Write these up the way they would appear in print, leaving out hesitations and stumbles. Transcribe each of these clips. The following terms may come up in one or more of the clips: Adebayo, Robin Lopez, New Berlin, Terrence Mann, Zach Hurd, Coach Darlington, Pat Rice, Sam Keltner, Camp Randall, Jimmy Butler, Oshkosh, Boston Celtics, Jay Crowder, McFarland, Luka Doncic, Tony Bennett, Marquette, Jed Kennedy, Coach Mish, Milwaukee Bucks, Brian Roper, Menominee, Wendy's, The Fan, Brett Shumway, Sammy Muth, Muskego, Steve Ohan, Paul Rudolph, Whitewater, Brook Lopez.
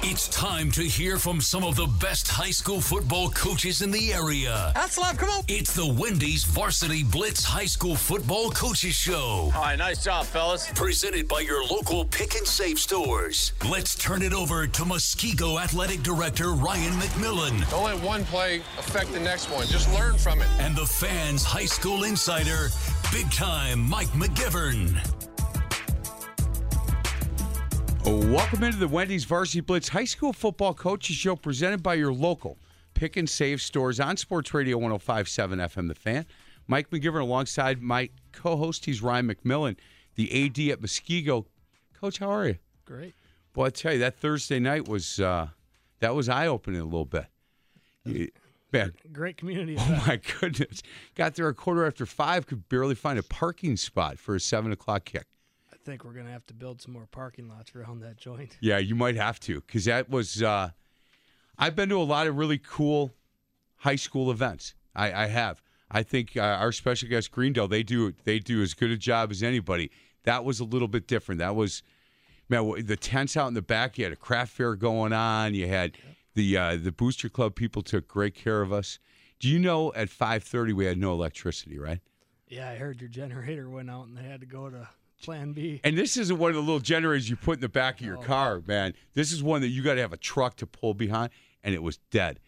It's time to hear from some of the best high school football coaches in the area. That's love. Come on. It's the Wendy's Varsity Blitz High School Football Coaches Show. All right, nice job, fellas. Presented by your local Pick and Save stores. Let's turn it over to Muskego Athletic Director Ryan McMillan. Don't let one play affect the next one. Just learn from it. And the Fan's high school insider, big-time Mike McGivern. Welcome into the Wendy's Varsity Blitz High School Football Coaches Show presented by your local Pick and Save stores on Sports Radio 105.7 FM, The Fan. Mike McGivern alongside my co-host, he's Ryan McMillan, the AD at Muskego. Coach, how are you? Great. Boy, I tell you, that Thursday night was that was eye-opening a little bit. Man, great community. Oh, my goodness. Got there 4:45, could barely find a parking spot for a 7 o'clock kick. I think we're going to have to build some more parking lots around that joint. Yeah, you might have to, because that was I've been to a lot of really cool high school events. I have. I think our special guest, Greendale, they do as good a job as anybody. That was a little bit different. That was, man, the tents out in the back. You had a craft fair going on. You had the Booster Club people took great care of us. Do you know at 5:30 we had no electricity, right? Yeah, I heard your generator went out and they had to go to Plan B. And this isn't one of the little generators you put in the back of your car, man. This is one that you got to have a truck to pull behind, and it was dead.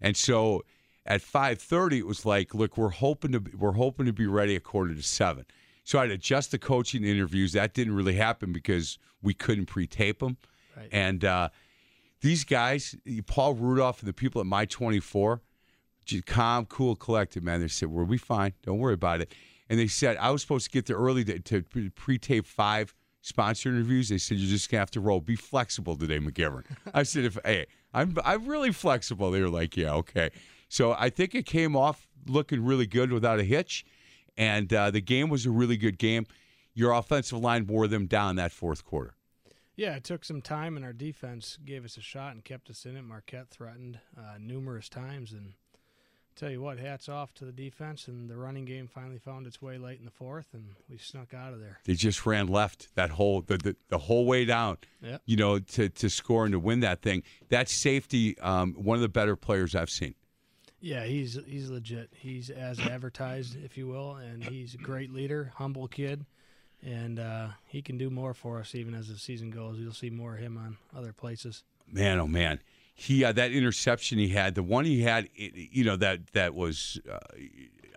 And so at 5:30, it was like, look, we're hoping to be ready at 6:45. So I'd adjust the coaching interviews. That didn't really happen because we couldn't pre-tape them. Right. And these guys, Paul Rudolph and the people at My24, calm, cool, collected, man. They said, "We'll be fine. Don't worry about it." And they said, I was supposed to get there early to pre-tape 5 sponsor interviews. They said, you're just going to have to roll. Be flexible today, McGivern. I said, I'm really flexible. They were like, yeah, okay. So I think it came off looking really good without a hitch. And the game was a really good game. Your offensive line wore them down that fourth quarter. Yeah, it took some time, and our defense gave us a shot and kept us in it. Marquette threatened numerous times, and tell you what, hats off to the defense, and the running game finally found its way late in the fourth, and we snuck out of there. They just ran left that whole the whole way down, yep. You know, to score and to win that thing. That safety, one of the better players I've seen. Yeah, he's legit. He's as advertised, if you will, and he's a great leader, humble kid, and he can do more for us even as the season goes. You'll see more of him on other places. Man, oh man. He that interception he had, the one he had, you know, that was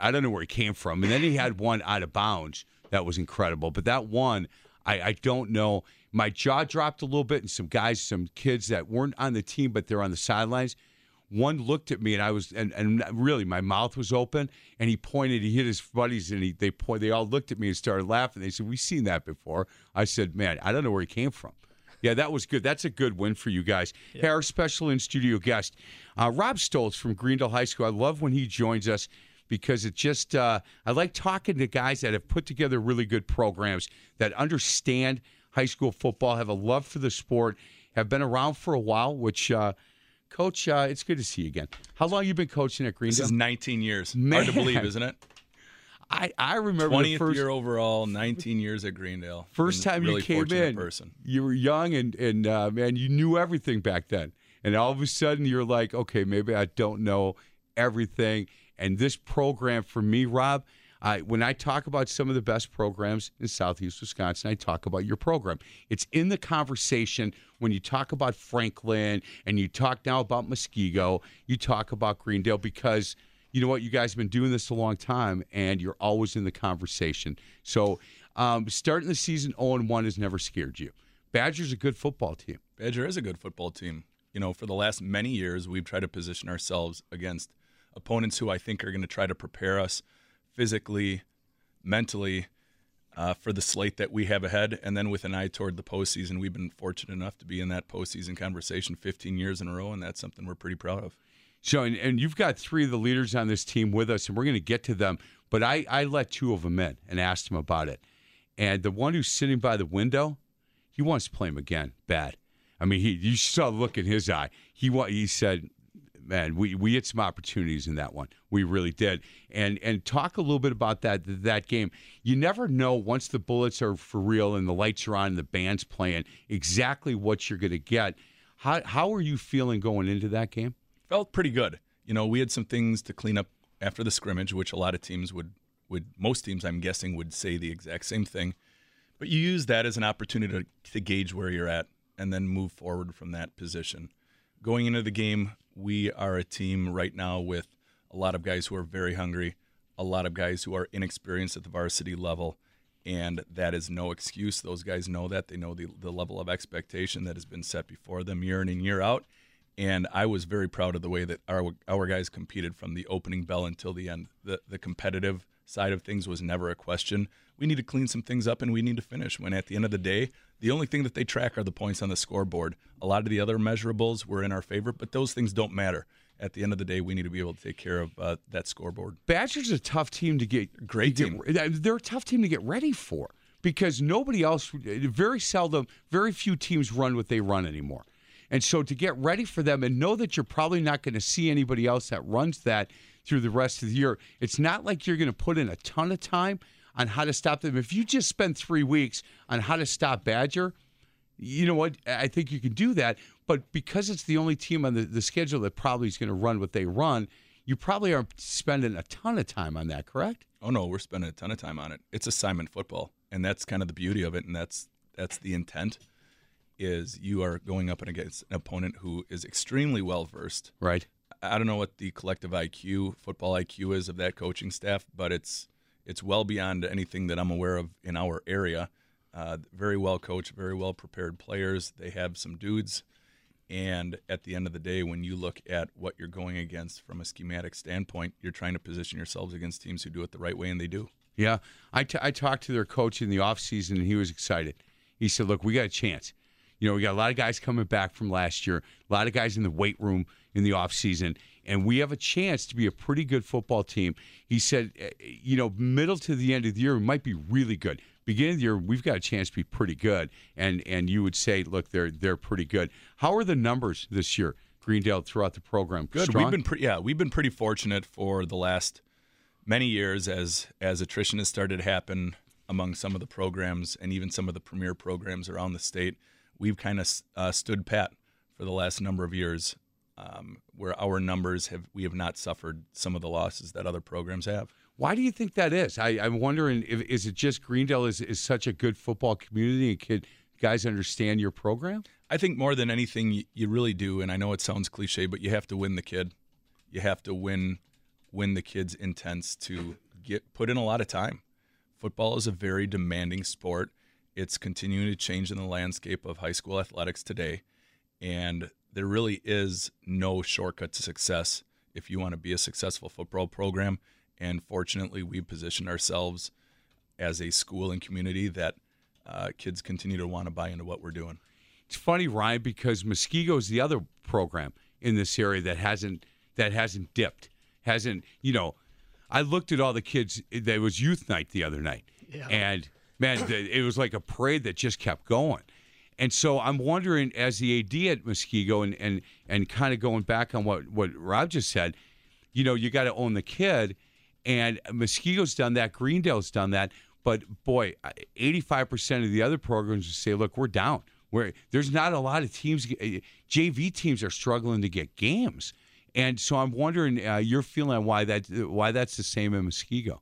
I don't know where he came from. And then he had one out of bounds that was incredible. But that one, I don't know. My jaw dropped a little bit, and some kids that weren't on the team, but they're on the sidelines. One looked at me, and I was, and really my mouth was open. And he pointed. He hit his buddies, and they all looked at me and started laughing. They said, "We've seen that before." I said, "Man, I don't know where he came from." Yeah, that was good. That's a good win for you guys. Yeah. Hey, our special in-studio guest, Rob Stoltz from Greendale High School. I love when he joins us because it just I like talking to guys that have put together really good programs, that understand high school football, have a love for the sport, have been around for a while, which, Coach, it's good to see you again. How long have you been coaching at Greendale? This is 19 years. Man. Hard to believe, isn't it? I remember 20th the first year overall, 19 years at Greendale. First time really you came in, person. You were young and man, you knew everything back then. And all of a sudden, you're like, okay, maybe I don't know everything. And this program for me, Rob, when I talk about some of the best programs in Southeast Wisconsin, I talk about your program. It's in the conversation when you talk about Franklin and you talk now about Muskego, you talk about Greendale because you know what? You guys have been doing this a long time, and you're always in the conversation. So starting the season 0-1 has never scared you. Badger's a good football team. Badger is a good football team. You know, for the last many years, we've tried to position ourselves against opponents who I think are going to try to prepare us physically, mentally, for the slate that we have ahead, and then with an eye toward the postseason. We've been fortunate enough to be in that postseason conversation 15 years in a row, and that's something we're pretty proud of. So, and you've got three of the leaders on this team with us, and we're going to get to them. But I let two of them in and asked them about it. And the one who's sitting by the window, he wants to play him again, bad. I mean, you saw the look in his eye. He said, man, we had some opportunities in that one. We really did. And talk a little bit about that game. You never know once the bullets are for real and the lights are on and the band's playing exactly what you're going to get. How are you feeling going into that game? Felt pretty good. You know, we had some things to clean up after the scrimmage, which a lot of teams most teams I'm guessing would say the exact same thing. But you use that as an opportunity to gauge where you're at and then move forward from that position. Going into the game, we are a team right now with a lot of guys who are very hungry, a lot of guys who are inexperienced at the varsity level, and that is no excuse. Those guys know that. They know the level of expectation that has been set before them year in and year out. And I was very proud of the way that our guys competed from the opening bell until the end. The competitive side of things was never a question. We need to clean some things up, and we need to finish. When at the end of the day, the only thing that they track are the points on the scoreboard. A lot of the other measurables were in our favor, but those things don't matter. At the end of the day, we need to be able to take care of that scoreboard. Badger's a tough team to get. Great team. They're a tough team to get ready for because nobody else, very few teams run what they run anymore. And so to get ready for them and know that you're probably not going to see anybody else that runs that through the rest of the year, it's not like you're going to put in a ton of time on how to stop them. If you just spend 3 weeks on how to stop Badger, you know what? I think you can do that. But because it's the only team on the schedule that probably is going to run what they run, you probably aren't spending a ton of time on that, correct? Oh, no, we're spending a ton of time on it. It's assignment football, and that's kind of the beauty of it, and that's the intent. Is you are going up against an opponent who is extremely well-versed. Right. I don't know what the collective IQ, football IQ is of that coaching staff, but it's well beyond anything that I'm aware of in our area. Very well coached, very well-prepared players. They have some dudes. And at the end of the day, when you look at what you're going against from a schematic standpoint, you're trying to position yourselves against teams who do it the right way, and they do. Yeah. I talked to their coach in the offseason, and he was excited. He said, look, we got a chance. You know, we got a lot of guys coming back from last year, a lot of guys in the weight room in the offseason, and we have a chance to be a pretty good football team. He said, you know, middle to the end of the year, we might be really good. Beginning of the year, we've got a chance to be pretty good, and you would say, look, they're pretty good. How are the numbers this year, Greendale, throughout the program? Good. Strong? We've been pretty fortunate for the last many years as attrition has started to happen among some of the programs and even some of the premier programs around the state. We've kind of stood pat for the last number of years where our numbers we have not suffered some of the losses that other programs have. Why do you think that is? I'm wondering, is it just Greendale is such a good football community and guys understand your program? I think more than anything you really do, and I know it sounds cliche, but you have to win the kid. You have to win the kid's intents to get put in a lot of time. Football is a very demanding sport. It's continuing to change in the landscape of high school athletics today, and there really is no shortcut to success if you want to be a successful football program. And fortunately, we position ourselves as a school and community that kids continue to want to buy into what we're doing. It's funny, Ryan, because Muskego is the other program in this area that hasn't dipped, hasn't. You know, I looked at all the kids. There was youth night the other night, yeah. And man, it was like a parade that just kept going. And so I'm wondering, as the AD at Muskego and kind of going back on what Rob just said, you know, you got to own the kid. And Muskego's done that. Greendale's done that. But, boy, 85% of the other programs would say, look, we're down. There's not a lot of teams. JV teams are struggling to get games. And so I'm wondering your feeling on why that's the same in Muskego.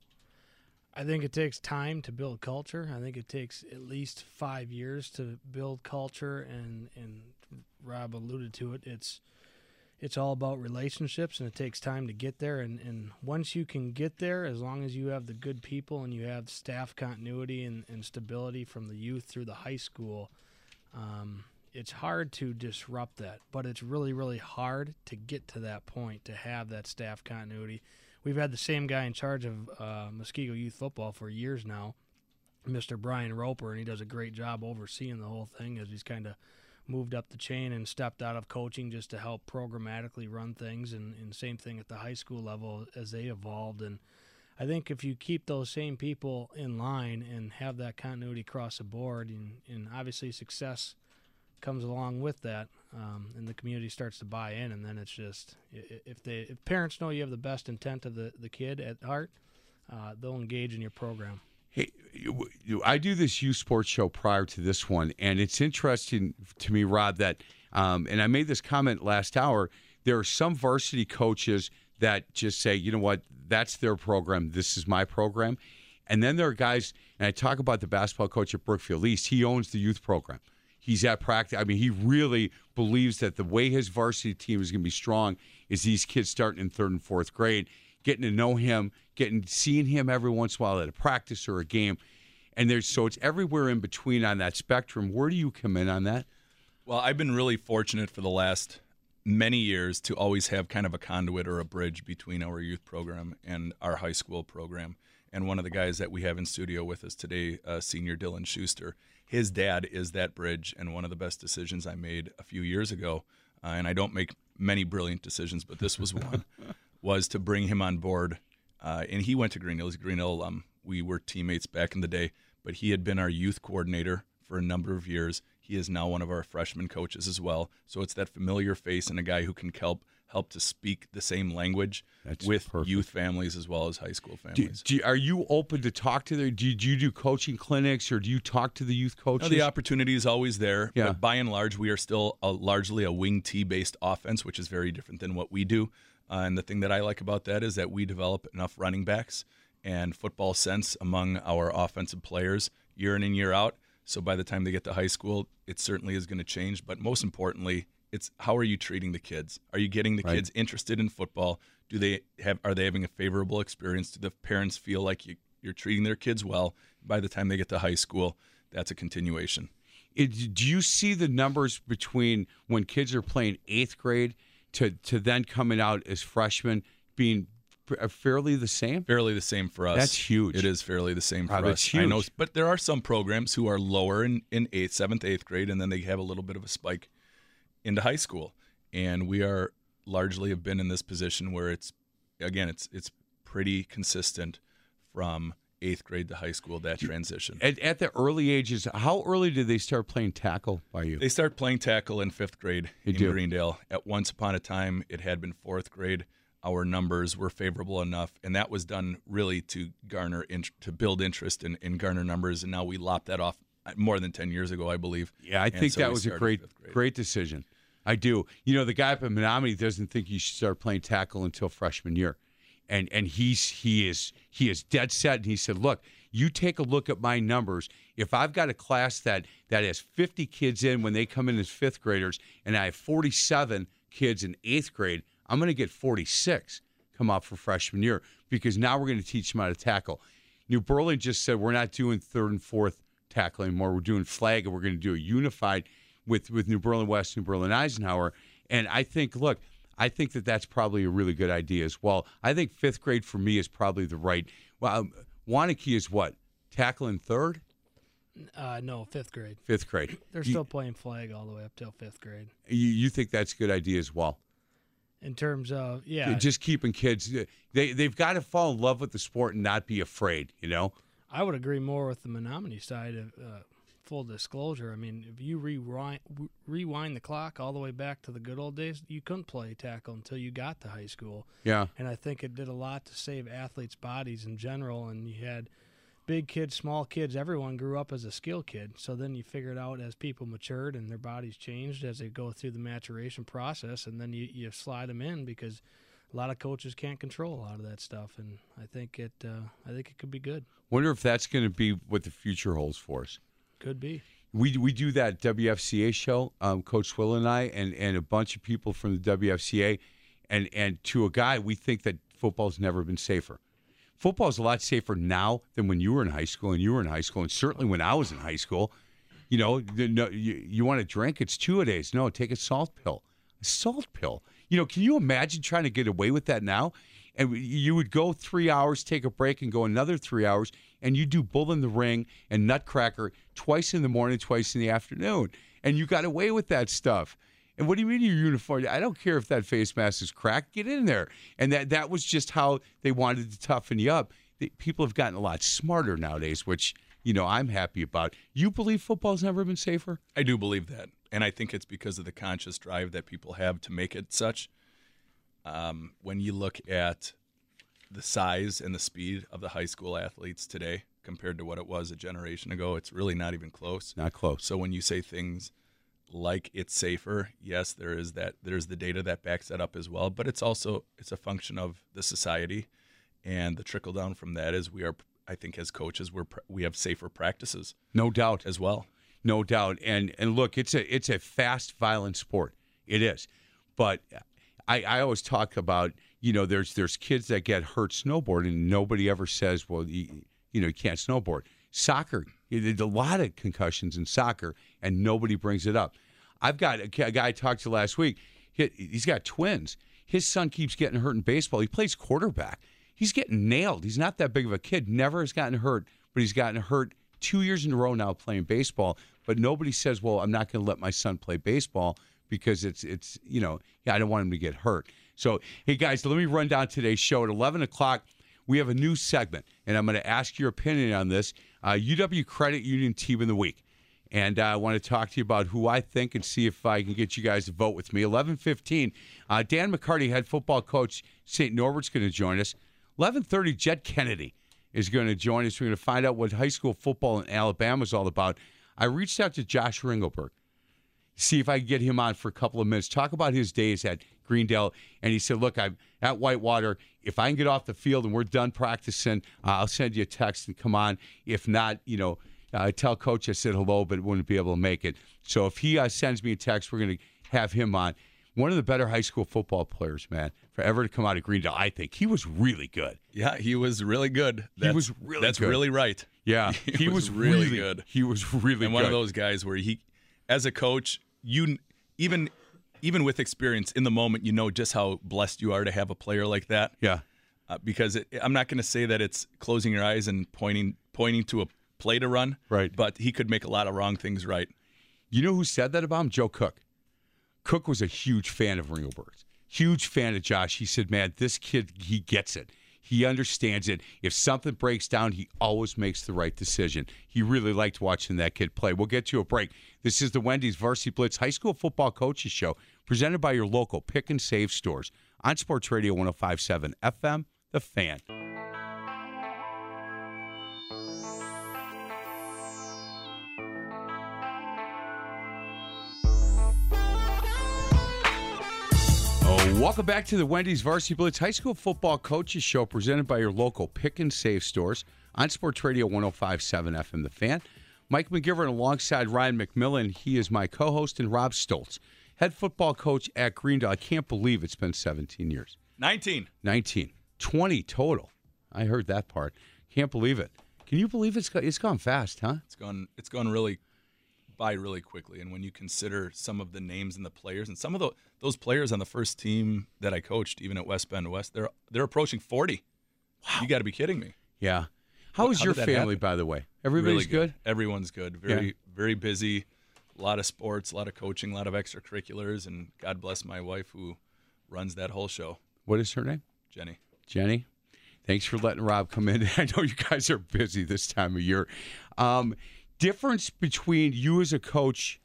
I think it takes time to build culture. I think it takes at least 5 years to build culture, and Rob alluded to it. It's all about relationships, and it takes time to get there. And once you can get there, as long as you have the good people and you have staff continuity and stability from the youth through the high school, it's hard to disrupt that. But it's really, really hard to get to that point, to have that staff continuity. We've had the same guy in charge of Muskego Youth Football for years now, Mr. Brian Roper, and he does a great job overseeing the whole thing as he's kind of moved up the chain and stepped out of coaching just to help programmatically run things, and same thing at the high school level as they evolved. And I think if you keep those same people in line and have that continuity across the board, and obviously success comes along with that, and the community starts to buy in, and then it's just if parents know you have the best intent of the kid at heart, they'll engage in your program. Hey, I do this youth sports show prior to this one, and it's interesting to me, Rob, that and I made this comment last hour, there are some varsity coaches that just say, you know what, that's their program, this is my program. And then there are guys, and I talk about the basketball coach at Brookfield East, he owns the youth program. He's at practice. I mean, he really believes that the way his varsity team is going to be strong is these kids starting in 3rd and 4th grade, getting to know him, seeing him every once in a while at a practice or a game. And so it's everywhere in between on that spectrum. Where do you come in on that? Well, I've been really fortunate for the last many years to always have kind of a conduit or a bridge between our youth program and our high school program. And one of the guys that we have in studio with us today, senior Dylan Schuster, his dad is that bridge, and one of the best decisions I made a few years ago, and I don't make many brilliant decisions, but this was one, was to bring him on board. And he went to Greendale. He's a Greendale alum. We were teammates back in the day, but he had been our youth coordinator for a number of years. He is now one of our freshman coaches as well. So it's that familiar face and a guy who can help to speak the same language with youth families as well as high school families. Are you open to talk to them? Do you do coaching clinics, or do you talk to the youth coaches? No, the opportunity is always there. Yeah. But by and large, we are still largely a wing T-based offense, which is very different than what we do. And the thing that I like about that is that we develop enough running backs and football sense among our offensive players year in and year out. So by the time they get to high school, it certainly is going to change. But most importantly, it's how are you treating the kids? Are you getting the kids interested in football? Are they having a favorable experience? Do the parents feel like you're treating their kids well? By the time they get to high school, that's a continuation. Do you see the numbers between when kids are playing 8th grade to then coming out as freshmen being fairly the same? Fairly the same for us. That's huge. It is fairly the same for us. Huge. I know, but there are some programs who are lower in 7th, 8th grade, and then they have a little bit of a spike into high school. And we are largely have been in this position where it's pretty consistent from 8th grade to high school, that transition. At the early ages, how early did they start playing tackle by you? They start playing tackle in 5th grade in Greendale. At once upon a time, it had been 4th grade. Our numbers were favorable enough, and that was done really to build interest and garner numbers, and now we lopped that off more than 10 years ago, I believe. Yeah, I think that was a great decision. I do. You know, the guy up in Menominee doesn't think you should start playing tackle until freshman year, and he is dead set, and he said, look, you take a look at my numbers. If I've got a class that has 50 kids in when they come in as 5th graders, and I have 47 kids in 8th grade, I'm going to get 46 come out for freshman year, because now we're going to teach them how to tackle. New Berlin just said we're not doing 3rd and 4th tackle anymore. We're doing flag, and we're going to do a unified with New Berlin West, New Berlin Eisenhower. And I think, look, I think that's probably a really good idea as well. I think 5th grade for me is probably the right. Well, Wanakee is what? Tackle in 3rd? No, 5th grade. 5th grade. They're still playing flag all the way up till 5th grade. You think that's a good idea as well? In terms of, yeah. Just keeping kids, they've got to fall in love with the sport and not be afraid, you know? I would agree more with the Menominee side of full disclosure. I mean, if you rewind the clock all the way back to the good old days, you couldn't play tackle until you got to high school. Yeah. And I think it did a lot to save athletes' bodies in general, and you had big kids, small kids, everyone grew up as a skill kid. So then you figured out as people matured and their bodies changed as they go through the maturation process, and then you slide them in, because a lot of coaches can't control a lot of that stuff. And I think it could be good. Wonder if that's going to be what the future holds for us. Could be. We do that WFCA show, Coach Will and I, and a bunch of people from the WFCA, and to a guy, we think that football's never been safer. Football is a lot safer now than when you were in high school, and certainly when I was in high school. You know, you want to drink? It's two-a-days. No, take a salt pill. A salt pill. You know, can you imagine trying to get away with that now? And you would go 3 hours, take a break, and go another 3 hours, and you do Bull in the Ring and Nutcracker twice in the morning, twice in the afternoon. And you got away with that stuff. And what do you mean your uniform? I don't care if that face mask is cracked. Get in there. And that was just how they wanted to toughen you up. People have gotten a lot smarter nowadays, which, you know, I'm happy about. You believe football's never been safer? I do believe that. And I think it's because of the conscious drive that people have to make it such. When you look at the size and the speed of the high school athletes today compared to what it was a generation ago, it's really not even close. Not close. So when you say things like it's safer, yes, there is that. There's the data that backs that up as well. But it's also a function of the society, and the trickle down from that is we are, I think, as coaches, we have safer practices. No doubt as well. No doubt. And look, it's a fast, violent sport. It is, but. I always talk about, you know, there's kids that get hurt snowboarding, and nobody ever says, well, you can't snowboard. Soccer, there's a lot of concussions in soccer, and nobody brings it up. I've got a guy I talked to last week. He's got twins. His son keeps getting hurt in baseball. He plays quarterback. He's getting nailed. He's not that big of a kid. Never has gotten hurt, but he's gotten hurt 2 years in a row now playing baseball. But nobody says, well, I'm not going to let my son play baseball, because it's you know, I don't want him to get hurt. So, hey, guys, let me run down today's show. At 11 o'clock, we have a new segment, and I'm going to ask your opinion on this. UW Credit Union Team of the Week. And I want to talk to you about who I think and see if I can get you guys to vote with me. 11:15, Dan McCarty, head football coach, St. Norbert's, going to join us. 11:30, Jed Kennedy is going to join us. We're going to find out what high school football in Alabama is all about. I reached out to Josh Ringelberg, see if I can get him on for a couple of minutes, talk about his days at Greendale. And he said, look, I'm at Whitewater. If I can get off the field and we're done practicing, I'll send you a text and come on. If not, you know, tell Coach I said hello, but wouldn't be able to make it. So if he sends me a text, we're going to have him on. One of the better high school football players, man, forever to come out of Greendale, I think. He was really good. Yeah, he was really good. That's good. Really right. Yeah, he was really good. He was really good. And one of those guys where he, as a coach, you even with experience in the moment, you know just how blessed you are to have a player like that. Yeah, because I'm not going to say that it's closing your eyes and pointing to a play to run. Right, but he could make a lot of wrong things right. You know who said that about him? Joe Cook. Cook was a huge fan of Ringelberg's, huge fan of Josh. He said, "Man, this kid, he gets it. He understands it. If something breaks down, he always makes the right decision." He really liked watching that kid play. We'll get to a break. This is the Wendy's Varsity Blitz High School Football Coaches Show, presented by your local Pick and Save stores on Sports Radio 105.7 FM, The Fan. Welcome back to the Wendy's Varsity Blitz High School Football Coaches Show, presented by your local Pick and Save stores on Sports Radio 105.7 FM, The Fan. Mike McGivern alongside Ryan McMillan. He is my co-host, and Rob Stoltz, head football coach at Greendale. I can't believe it's been 17 years. 19. 20 total. I heard that part. Can't believe it. Can you believe it's gone fast, huh? It's gone really by really quickly, and when you consider some of the names and the players, and some of those players on the first team that I coached, even at West Bend West, they're approaching 40. Wow, you got to be kidding me! Yeah, how is your family, by the way? Everybody's good. Everyone's good. Very busy. A lot of sports, a lot of coaching, a lot of extracurriculars, and God bless my wife who runs that whole show. What is her name? Jenny. Jenny, thanks for letting Rob come in. I know you guys are busy this time of year. Difference between you as a coach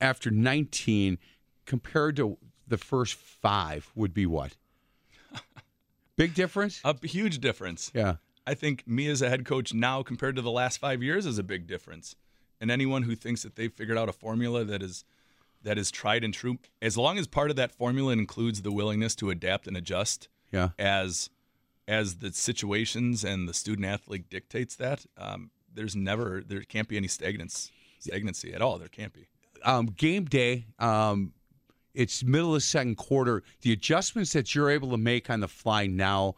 after 19 compared to the first 5 would be what? Big difference? A huge difference. Yeah. I think me as a head coach now compared to the last 5 years is a big difference. And anyone who thinks that they've figured out a formula that is tried and true, as long as part of that formula includes the willingness to adapt and adjust, yeah, as the situations and the student athlete dictates that, there can't be any stagnancy at all. There can't be. Game day, it's middle of second quarter. The adjustments that you're able to make on the fly now,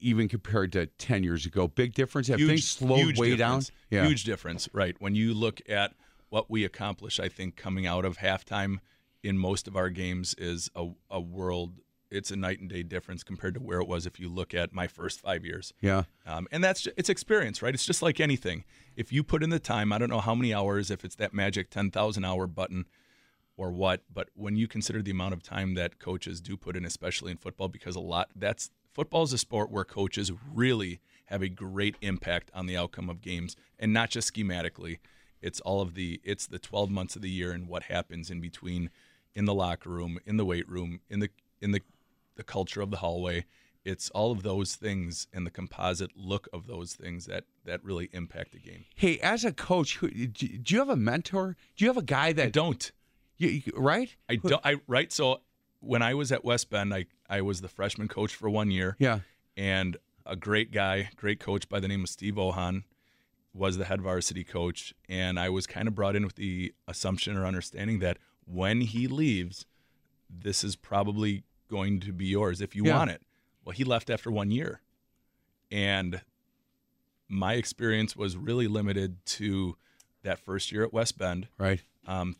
even compared to 10 years ago, big difference? Have things slowed way down? Yeah. Huge difference, right. When you look at what we accomplish, I think coming out of halftime in most of our games is a world it's a night and day difference compared to where it was if you look at my first 5 years. Yeah. And that's it's experience, right? It's just like anything. If you put in the time, I don't know how many hours, if it's that magic 10,000 hour button or what, but when you consider the amount of time that coaches do put in, especially in football, because football is a sport where coaches really have a great impact on the outcome of games, and not just schematically. It's all of the 12 months of the year and what happens in between, in the locker room, in the weight room, in the culture of the hallway. It's all of those things and the composite look of those things that really impact the game. Hey, as a coach, do you have a mentor? Do you have a guy that— I don't. You, right? I don't. Right. So when I was at West Bend, I was the freshman coach for 1 year. Yeah. And a great guy, great coach by the name of Steve Ohan was the head varsity coach. And I was kind of brought in with the assumption or understanding that when he leaves, this is probably going to be yours if you want it. Well, he left after 1 year. And my experience was really limited to that first year at West Bend. Right.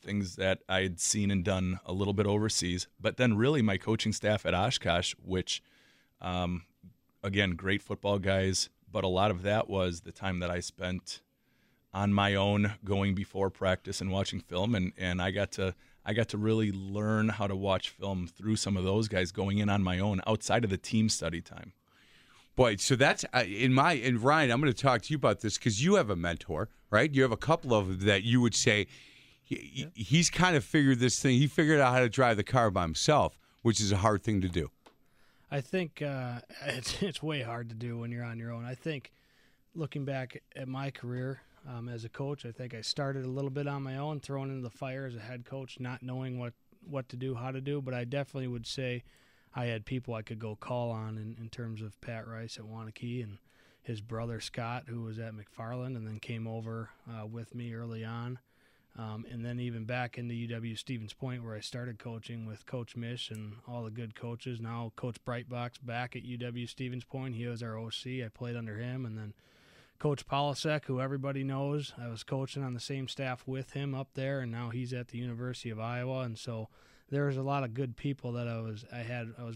Things that I had seen and done a little bit overseas. But then really my coaching staff at Oshkosh, which, again, great football guys, but a lot of that was the time that I spent on my own going before practice and watching film. And I got to really learn how to watch film through some of those guys going in on my own outside of the team study time. Boy, so that's and Ryan, I'm going to talk to you about this because you have a mentor, right? You have a couple of them that you would say he's kind of figured this thing. He figured out how to drive the car by himself, which is a hard thing to do. I think it's way hard to do when you're on your own. I think looking back at my career as a coach, I think I started a little bit on my own, thrown into the fire as a head coach, not knowing what to do, how to do. But I definitely would say I had people I could go call on in terms of Pat Rice at Wanakee and his brother Scott, who was at McFarland and then came over with me early on. And then even back into UW-Stevens Point where I started coaching with Coach Mish and all the good coaches. Now Coach Breitbach's back at UW-Stevens Point. He was our OC. I played under him. And then Coach Polasek, who everybody knows, I was coaching on the same staff with him up there, and now he's at the University of Iowa. And so there was a lot of good people that I was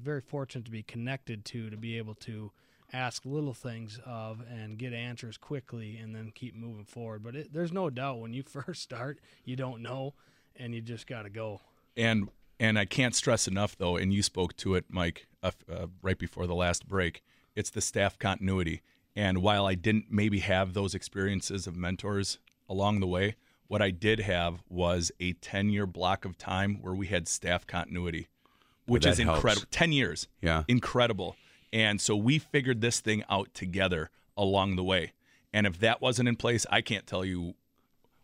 very fortunate to be connected to be able to ask little things of and get answers quickly and then keep moving forward. But there's no doubt when you first start, you don't know, and you just got to go. And I can't stress enough, though, and you spoke to it, Mike, right before the last break, it's the staff continuity. And while I didn't maybe have those experiences of mentors along the way, what I did have was a 10-year block of time where we had staff continuity, which is incredible. 10 years. Yeah. Incredible. And so we figured this thing out together along the way. And if that wasn't in place, I can't tell you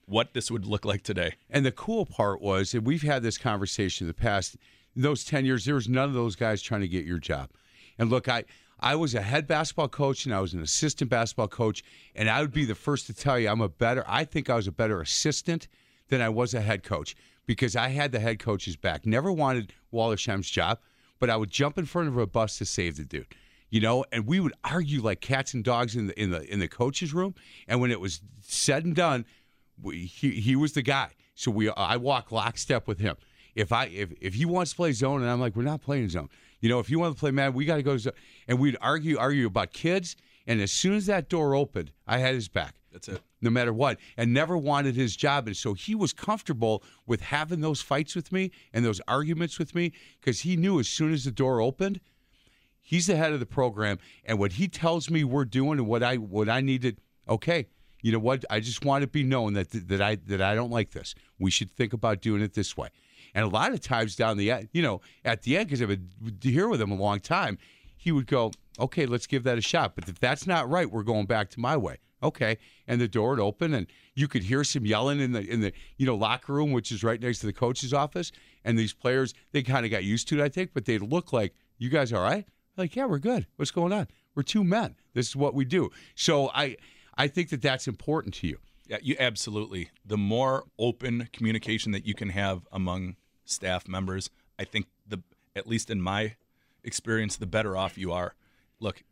what this would look like today. And the cool part was, and we've had this conversation in the past, in those 10 years, there was none of those guys trying to get your job. And look, I was a head basketball coach and I was an assistant basketball coach, and I would be the first to tell you I was a better assistant than I was a head coach because I had the head coach's back. Never wanted Wallersheim's job, but I would jump in front of a bus to save the dude, you know. And we would argue like cats and dogs in the coach's room. And when it was said and done, he was the guy. So I walk lockstep with him. If he wants to play zone, and I'm like, we're not playing zone. You know, if you want to play man, we got to go zone. And we'd argue about kids. And as soon as that door opened, I had his back. That's it. No matter what. And never wanted his job. And so he was comfortable with having those fights with me and those arguments with me because he knew as soon as the door opened, he's the head of the program. And what he tells me we're doing and what I needed, okay, you know what? I just want to be known that I don't like this. We should think about doing it this way. And a lot of times at the end, because I've been here with him a long time, he would go, okay, let's give that a shot. But if that's not right, we're going back to my way. Okay, and the door would open, and you could hear some yelling in the locker room, which is right next to the coach's office. And these players, they kind of got used to it, I think, but they'd look like, "You guys all right?" I'm like, "Yeah, we're good. What's going on? We're two men. This is what we do." So I think that that's important to you. Yeah, you absolutely. The more open communication that you can have among staff members, I think at least in my experience, the better off you are. Look.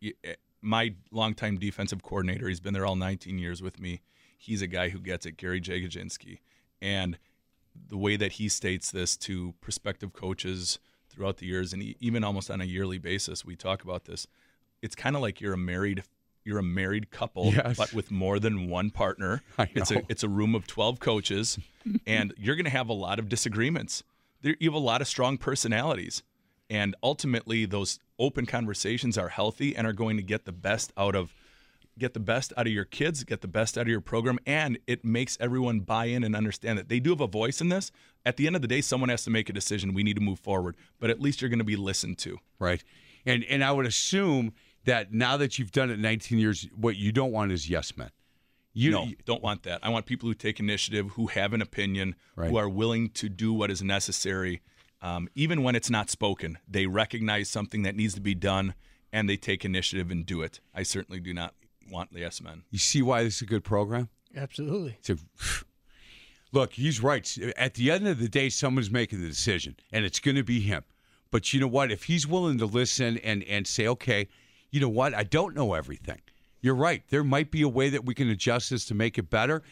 My longtime defensive coordinator, he's been there all 19 years with me. He's a guy who gets it, Gary Jagodzinski. And the way that he states this to prospective coaches, throughout the years, and even almost on a yearly basis, we talk about this. It's kind of like you're a married couple, yes, but with more than one partner. It's a room of 12 coaches, and you're going to have a lot of disagreements. You have a lot of strong personalities, and ultimately those open conversations are healthy and are going to get the best out of your kids, get the best out of your program, and it makes everyone buy in and understand that they do have a voice in this. At the end of the day, someone has to make a decision. We need to move forward, but at least you're going to be listened to. Right. And I would assume that now that you've done it 19 years, what you don't want is yes men. You don't want that. I want people who take initiative, who have an opinion, right, who are willing to do what is necessary, even when it's not spoken. They recognize something that needs to be done, and they take initiative and do it. I certainly do not want the yes men. You see why this is a good program? Absolutely. Look, he's right. At the end of the day, someone's making the decision, and it's going to be him. But you know what? If he's willing to listen and say, okay, you know what? I don't know everything. You're right. There might be a way that we can adjust this to make it better.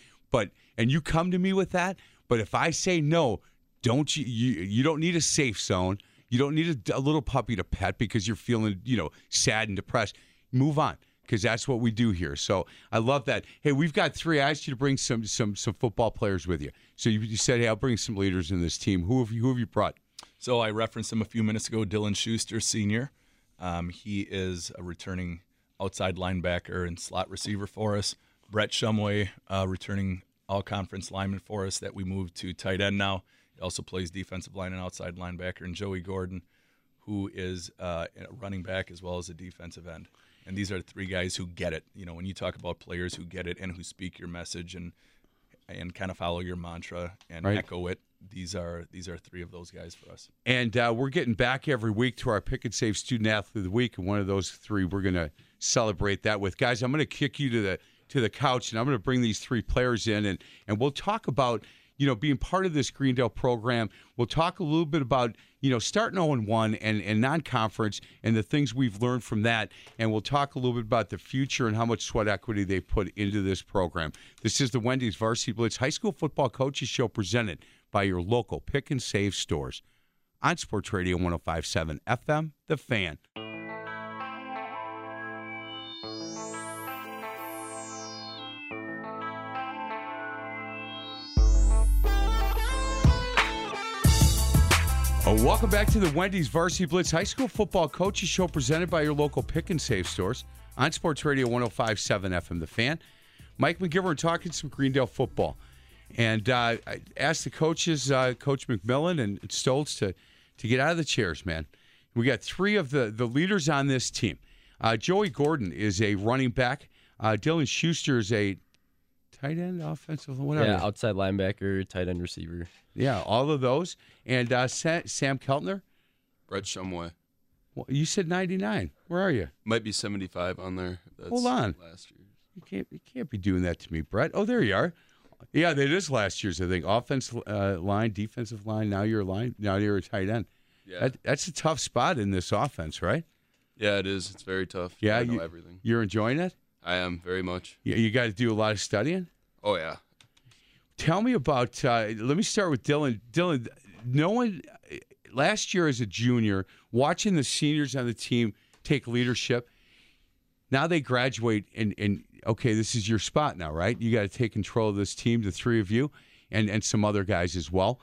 And you come to me with that. But if I say no, don't you don't need a safe zone. You don't need a little puppy to pet because you're feeling, sad and depressed. Move on. Because that's what we do here. So I love that. Hey, we've got three. I asked you to bring some football players with you. So you said, hey, I'll bring some leaders in this team. Who have you brought? So I referenced him a few minutes ago, Dylan Schuster, senior. He is a returning outside linebacker and slot receiver for us. Brett Shumway, returning all-conference lineman for us that we moved to tight end now. He also plays defensive line and outside linebacker. And Joey Gordon, who is a running back as well as a defensive end. And these are the three guys who get it. When you talk about players who get it and who speak your message and kind of follow your mantra and echo it, these are three of those guys for us. And we're getting back every week to our Pick and Save Student Athlete of the Week, and one of those three we're going to celebrate that with. Guys, I'm going to kick you to the couch, and I'm going to bring these three players in, and we'll talk about being part of this Greendale program. We'll talk a little bit about, starting 0-1 and non-conference and the things we've learned from that. And we'll talk a little bit about the future and how much sweat equity they put into this program. This is the Wendy's Varsity Blitz High School Football Coaches Show, presented by your local Pick and Save stores on Sports Radio 105.7 FM, The Fan. Welcome back to the Wendy's Varsity Blitz High School Football Coaches Show, presented by your local Pick and Save stores on Sports Radio 105.7 FM, The Fan. Mike McGivern talking some Greendale football. And I asked the coaches, Coach McMillan and Stoltz, to get out of the chairs, man. We got three of the leaders on this team. Joey Gordon is a running back. Dylan Schuster is a tight end, offensive, whatever. Yeah, outside linebacker, tight end receiver. Yeah, all of those. And Sam Keltner? Brett Shumway. Well, you said 99. Where are you? Might be 75 on there. That's hold on. Last year's. You can't be doing that to me, Brett. Oh, there you are. Yeah, that is last year's, I think. Offensive line, defensive line, now you're a tight end. Yeah. That's a tough spot in this offense, right? Yeah, it is. It's very tough. Yeah, I know everything. You're enjoying it? I am, very much. Yeah, you got to do a lot of studying? Oh, yeah. Tell me about, let me start with Dylan. Dylan, last year as a junior, watching the seniors on the team take leadership, now they graduate and okay, this is your spot now, right? You got to take control of this team, the three of you, and some other guys as well.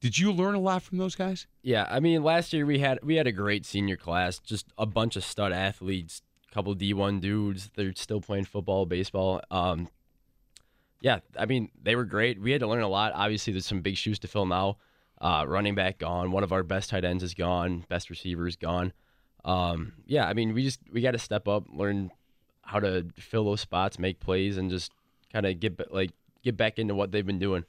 Did you learn a lot from those guys? Yeah, I mean, last year we had a great senior class, just a bunch of stud athletes, couple D1 dudes. They're still playing football, baseball. Yeah, I mean, they were great. We had to learn a lot. Obviously, there's some big shoes to fill now. Running back gone. One of our best tight ends is gone. Best receiver is gone. Yeah, I mean, we got to step up, learn how to fill those spots, make plays, and just kind of get back into what they've been doing.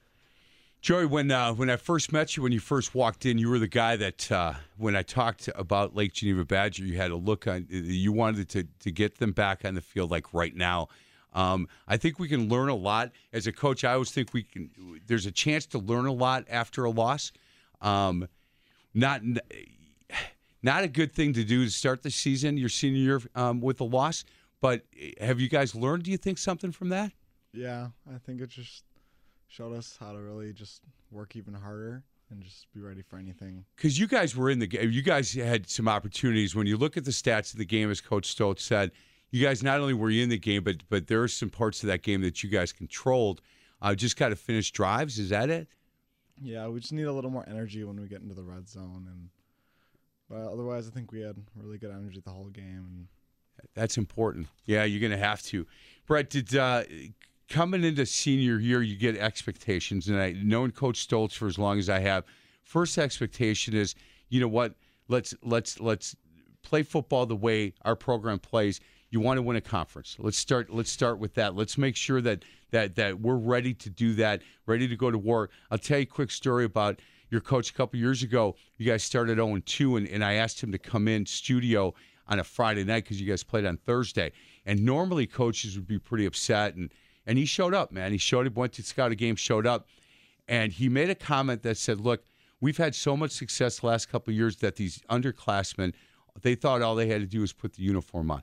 Joey, when I first met you, when you first walked in, you were the guy that when I talked about Lake Geneva Badger, you had a look on. You wanted to get them back on the field like right now. I think we can learn a lot as a coach. I always think we can. There's a chance to learn a lot after a loss. Not a good thing to do to start the season, your senior year, with a loss. But have you guys learned? Do you think something from that? Yeah, I think it just showed us how to really just work even harder and just be ready for anything. Because you guys were in the game. You guys had some opportunities. When you look at the stats of the game, as Coach Stoltz said, you guys not only were you in the game, but there are some parts of that game that you guys controlled. Just got to finish drives. Is that it? Yeah, we just need a little more energy when we get into the red zone. But otherwise, I think we had really good energy the whole game. That's important. Yeah, you're going to have to. Brett, did coming into senior year, you get expectations. And I've known Coach Stoltz for as long as I have. First expectation is, you know what, let's play football the way our program plays. You want to win a conference. Let's start with that. Let's make sure that we're ready to do that, ready to go to war. I'll tell you a quick story about your coach a couple years ago. You guys started 0-2, and I asked him to come in studio on a Friday night because you guys played on Thursday. And normally coaches would be pretty upset, and he showed up, man. He showed up, went to scout a game, showed up, and he made a comment that said, look, we've had so much success the last couple of years that these underclassmen, they thought all they had to do was put the uniform on.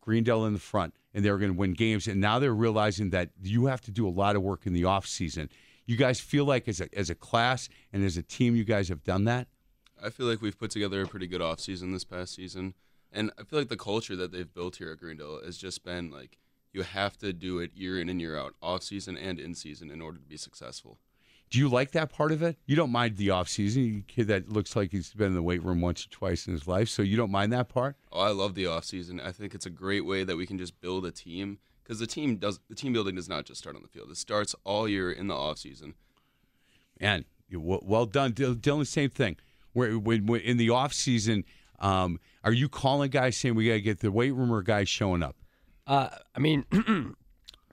Greendale in the front, and they were going to win games, and now they're realizing that you have to do a lot of work in the offseason. You guys feel like as a class and as a team you guys have done that? I feel like we've put together a pretty good offseason this past season. And I feel like the culture that they've built here at Greendale has just been like, you have to do it year in and year out, off season and in season, in order to be successful. Do you like that part of it? You don't mind the off season. You're a kid that looks like he's been in the weight room once or twice in his life, so you don't mind that part? Oh, I love the off season. I think it's a great way that we can just build a team, because the team building does not just start on the field. It starts all year in the off season. Man, well done, Dylan. Same thing. When in the off season. Are you calling guys saying we got to get the weight room, or guys showing up? I mean,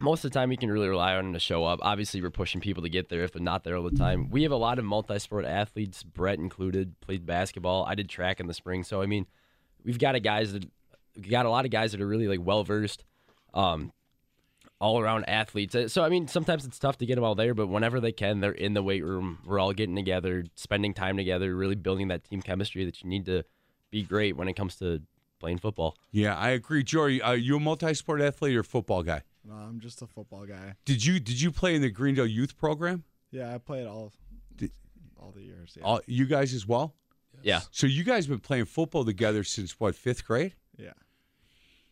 most of the time you can really rely on them to show up. Obviously, we're pushing people to get there if they're not there all the time. We have a lot of multi-sport athletes, Brett included, played basketball. I did track in the spring. So, I mean, we've got a lot of guys that are really like well-versed, all-around athletes. So, I mean, sometimes it's tough to get them all there, but whenever they can, they're in the weight room. We're all getting together, spending time together, really building that team chemistry that you need to be great when it comes to playing football. Yeah, I agree. Joey, are you a multi-sport athlete or football guy? No, I'm just a football guy. Did you play in the Greendale youth program? Yeah, I played all the years. Yeah. All, you guys as well? Yes. Yeah. So you guys have been playing football together since, what, 5th grade? Yeah.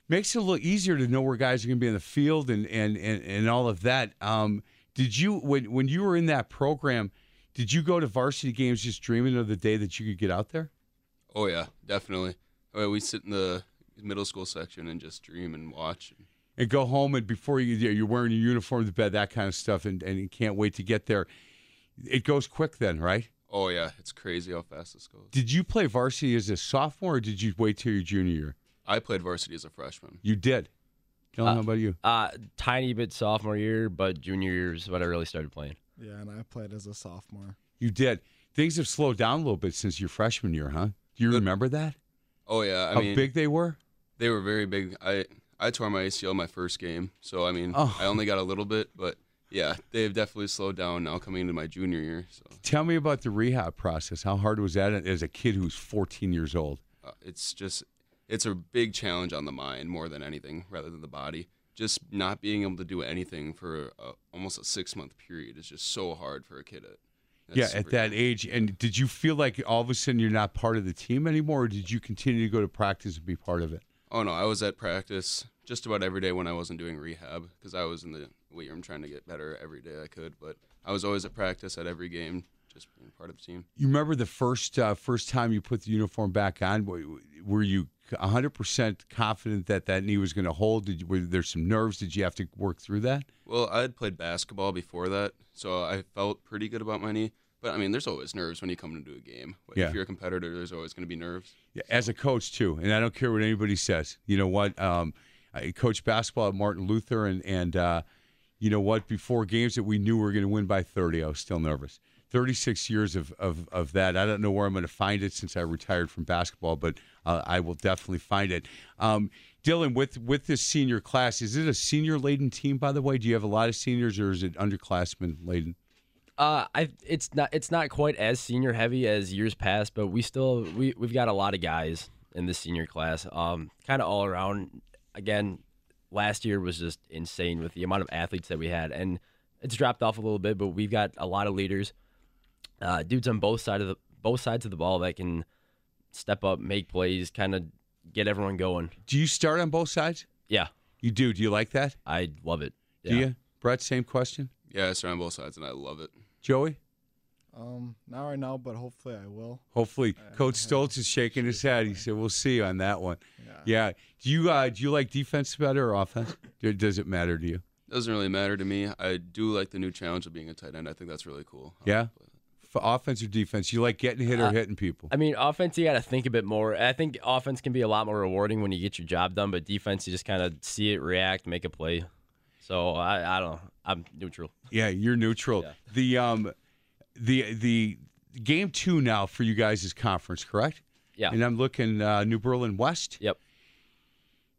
Makes it a little easier to know where guys are going to be in the field and all of that. Did you, when you were in that program, did you go to varsity games just dreaming of the day that you could get out there? Oh, yeah, definitely. We sit in the middle school section and just dream and watch. And go home, and before you're wearing your uniform to bed, that kind of stuff, and you can't wait to get there. It goes quick then, right? Oh, yeah. It's crazy how fast this goes. Did you play varsity as a sophomore, or did you wait till your junior year? I played varsity as a freshman. You did? Tell me about you. Tiny bit sophomore year, but junior year is when I really started playing. Yeah, and I played as a sophomore. You did. Things have slowed down a little bit since your freshman year, huh? Do you remember that? Oh, yeah. How big they were? They were very big. I tore my ACL my first game, so, I mean, I only got a little bit. But, yeah, they've definitely slowed down now coming into my junior year. So. Tell me about the rehab process. How hard was that as a kid who's 14 years old? It's a big challenge on the mind more than anything rather than the body. Just not being able to do anything for almost a 6-month period is just so hard for a kid at. That's at that age. And did you feel like all of a sudden you're not part of the team anymore, or did you continue to go to practice and be part of it? Oh, no, I was at practice just about every day when I wasn't doing rehab, because I was in the weight room trying to get better every day I could. But I was always at practice at every game, just being part of the team. You remember the first time you put the uniform back on? Were you 100% confident that knee was going to hold? Were there some nerves? Did you have to work through that? Well, I had played basketball before that, so I felt pretty good about my knee. But, I mean, there's always nerves when you come into a game. If you're a competitor, there's always going to be nerves. Yeah, so. As a coach, too, and I don't care what anybody says. You know what? I coached basketball at Martin Luther, and you know what? Before games that we knew we were going to win by 30, I was still nervous. 36 years of that. I don't know where I'm going to find it since I retired from basketball, but I will definitely find it. Dylan, with this senior class, is it a senior-laden team, by the way? Do you have a lot of seniors, or is it underclassmen-laden? It's not quite as senior-heavy as years past, but we've got a lot of guys in this senior class, kind of all around. Again, last year was just insane with the amount of athletes that we had, and it's dropped off a little bit, but we've got a lot of leaders. dudes on both sides of the ball that can step up, make plays, kind of get everyone going. Do you start on both sides? Yeah. You do? Do you like that? I love it. Yeah. Do you? Brett, same question? Yeah, I start on both sides, and I love it. Joey? Not right now, but hopefully I will. Hopefully. Coach Stoltz is shaking his head. He said, we'll see you on that one. Yeah. Do you like defense better or offense? Does it matter to you? Doesn't really matter to me. I do like the new challenge of being a tight end. I think that's really cool. Yeah? For offense or defense? You like getting hit or hitting people? I mean, offense, you got to think a bit more. I think offense can be a lot more rewarding when you get your job done, but defense, you just kind of see it, react, make a play. So, I don't know. I'm neutral. Yeah, you're neutral. Yeah. The game two now for you guys is conference, correct? Yeah. And I'm looking New Berlin West. Yep.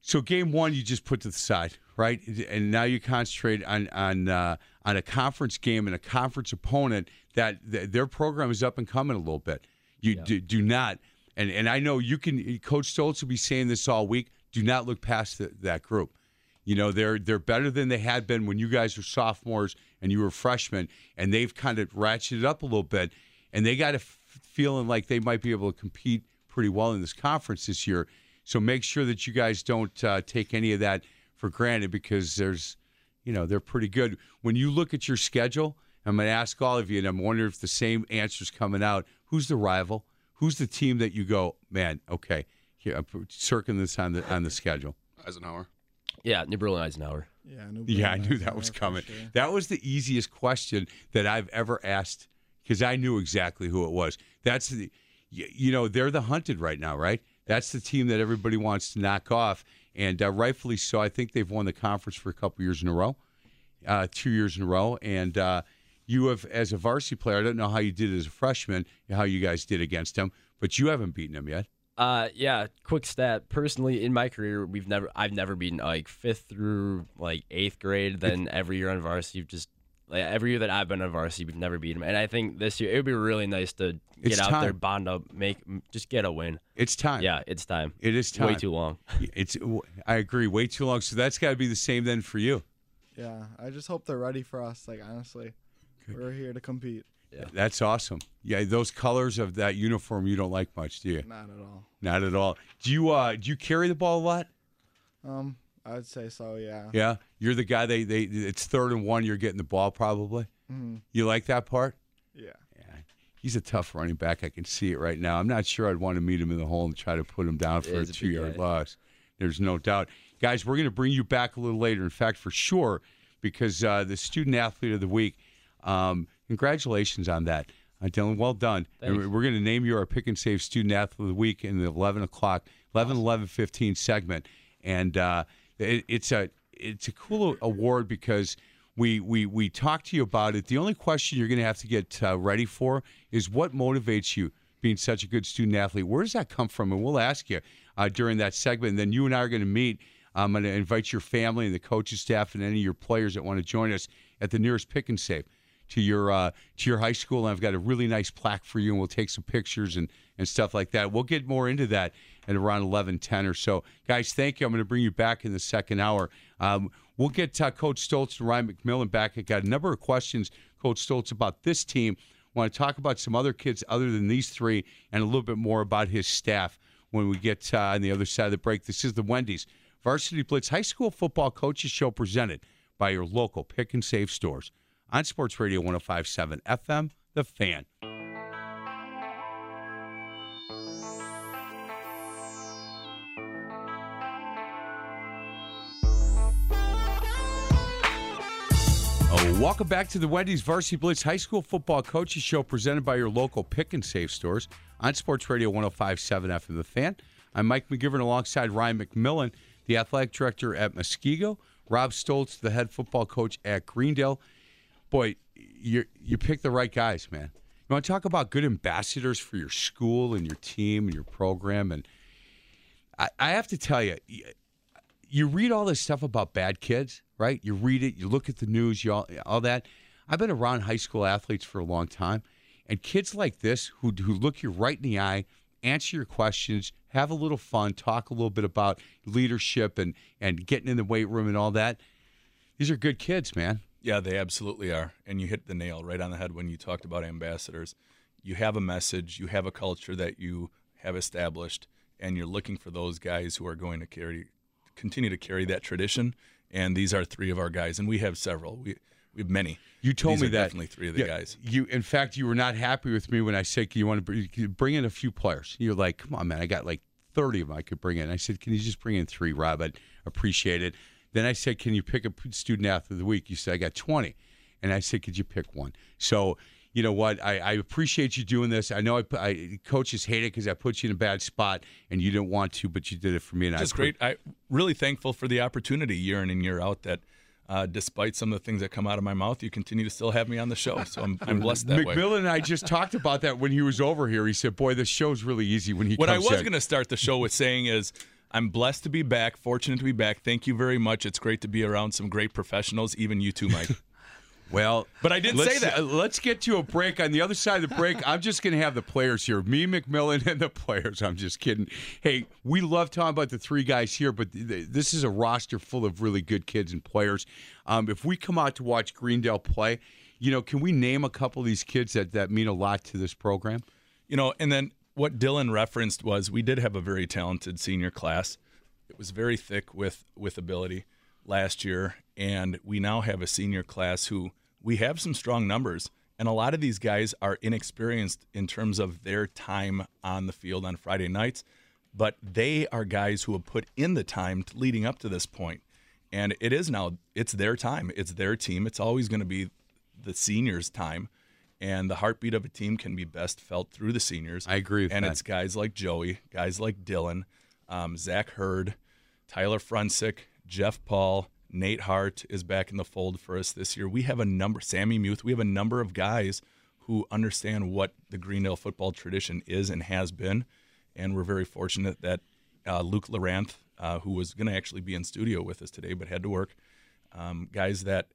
So game one you just put to the side, right? And now you concentrate on a conference game and a conference opponent that their program is up and coming a little bit. You do not. And I know you can. Coach Stoltz will be saying this all week. Do not look past that group. You know, they're better than they had been when you guys were sophomores and you were freshmen, and they've kind of ratcheted up a little bit, and they got a feeling like they might be able to compete pretty well in this conference this year. So make sure that you guys don't take any of that for granted, because there's, you know, they're pretty good. When you look at your schedule, I'm going to ask all of you, and I'm wondering if the same answer's coming out. Who's the rival? Who's the team that you go, man, okay, here, I'm circling this on the schedule? Eisenhower. Yeah, New Berlin Eisenhower. Yeah, I knew that was coming. Sure. That was the easiest question that I've ever asked, because I knew exactly who it was. That's they're the hunted right now, right? That's the team that everybody wants to knock off, and rightfully so. I think they've won the conference for a couple years in a row, 2 years in a row. And you have, as a varsity player, I don't know how you did as a freshman, how you guys did against them, but you haven't beaten them yet. Yeah, quick stat. Personally, in my career, I've never beaten like 5th through like 8th grade. Then every year on varsity, every year that I've been on varsity, we've never beaten them. And I think this year it would be really nice to get out there, bond up, just get a win. It's time. Yeah, it's time. It is time. Way too long. I agree, way too long. So that's got to be the same then for you. Yeah, I just hope they're ready for us. Like, honestly, we're here to compete. Yeah. That's awesome. Yeah, those colors of that uniform you don't like much, do you? Not at all. Not at all. Do you carry the ball a lot? I would say so, yeah. Yeah? You're the guy, it's 3rd and 1, you're getting the ball probably? Mm-hmm. You like that part? Yeah. He's a tough running back. I can see it right now. I'm not sure I'd want to meet him in the hole and try to put him down for a 2-yard loss. There's no doubt. Guys, we're going to bring you back a little later, in fact, for sure, because the Student Athlete of the Week, congratulations on that, Dylan. Well done. Thanks. And we're going to name you our Pick and Save Student Athlete of the Week in the 11:15 segment. And it's a cool award because we talked to you about it. The only question you're going to have to get ready for is what motivates you being such a good student athlete. Where does that come from? And we'll ask you during that segment. And then you and I are going to meet. I'm going to invite your family and the coaching staff and any of your players that want to join us at the nearest Pick and Save to your high school, and I've got a really nice plaque for you, and we'll take some pictures and stuff like that. We'll get more into that at around 11:10 or so. Guys, thank you. I'm going to bring you back in the second hour. We'll get Coach Stoltz and Ryan McMillan back. I've got a number of questions, Coach Stoltz, about this team. I want to talk about some other kids other than these three and a little bit more about his staff when we get on the other side of the break. This is the Wendy's Varsity Blitz High School Football Coaches Show, presented by your local Pick and Save stores. On Sports Radio 105.7 FM, The Fan. Welcome back to the Wendy's Varsity Blitz High School Football Coaches Show, presented by your local Pick and Save stores. On Sports Radio 105.7 FM, The Fan. I'm Mike McGivern alongside Ryan McMillan, the athletic director at Muskego, Rob Stoltz, the head football coach at Greendale. Boy, you picked the right guys, man. You want to talk about good ambassadors for your school and your team and your program. And I have to tell you, you read all this stuff about bad kids, right? You read it, you look at the news, all that. I've been around high school athletes for a long time. And kids like this who look you right in the eye, answer your questions, have a little fun, talk a little bit about leadership and getting in the weight room and all that. These are good kids, man. Yeah, they absolutely are. And you hit the nail right on the head when you talked about ambassadors. You have a message, you have a culture that you have established, and you're looking for those guys who are going to continue to carry that tradition. And these are three of our guys, and we have several. We have many. You told me that definitely three of the guys. In fact, you were not happy with me when I said, "You want to bring in a few players?" You're like, "Come on, man! I got like 30 of them I could bring in." I said, "Can you just bring in three, Rob? I'd appreciate it." Then I said, "Can you pick a student athlete of the week?" You said, "I got 20," and I said, "Could you pick one?" So you know what? I appreciate you doing this. I know coaches hate it because I put you in a bad spot, and you didn't want to, but you did it for me. And that's great. I'm really thankful for the opportunity year in and year out that. Despite some of the things that come out of my mouth, you continue to still have me on the show, so I'm blessed that way. McMillan and I just talked about that when he was over here. He said, boy, this show's really easy when he comes in. What I was going to start the show with saying is, I'm blessed to be back, fortunate to be back. Thank you very much. It's great to be around some great professionals, even you too, Mike. Well, but I didn't say that. Let's get to a break. On the other side of the break, I'm just going to have the players here. Me, McMillan, and the players. I'm just kidding. Hey, we love talking about the three guys here, but this is a roster full of really good kids and players. If we come out to watch Greendale play, you know, can we name a couple of these kids that mean a lot to this program? You know, and then what Dylan referenced was we did have a very talented senior class. It was very thick with ability last year, and we now have a senior class who – we have some strong numbers, and a lot of these guys are inexperienced in terms of their time on the field on Friday nights, but they are guys who have put in the time leading up to this point. And it is now, it's their time, it's their team. It's always going to be the seniors' time, and the heartbeat of a team can be best felt through the seniors. I agree with that. And it's guys like Joey, guys like Dylan, Zach Hurd, Tyler Frunsick, Jeff Paul, Nate Hart is back in the fold for us this year. We have a number, Sammy Muth, we have a number of guys who understand what the Greendale football tradition is and has been, and we're very fortunate that Luke Laranth, who was going to actually be in studio with us today but had to work, guys that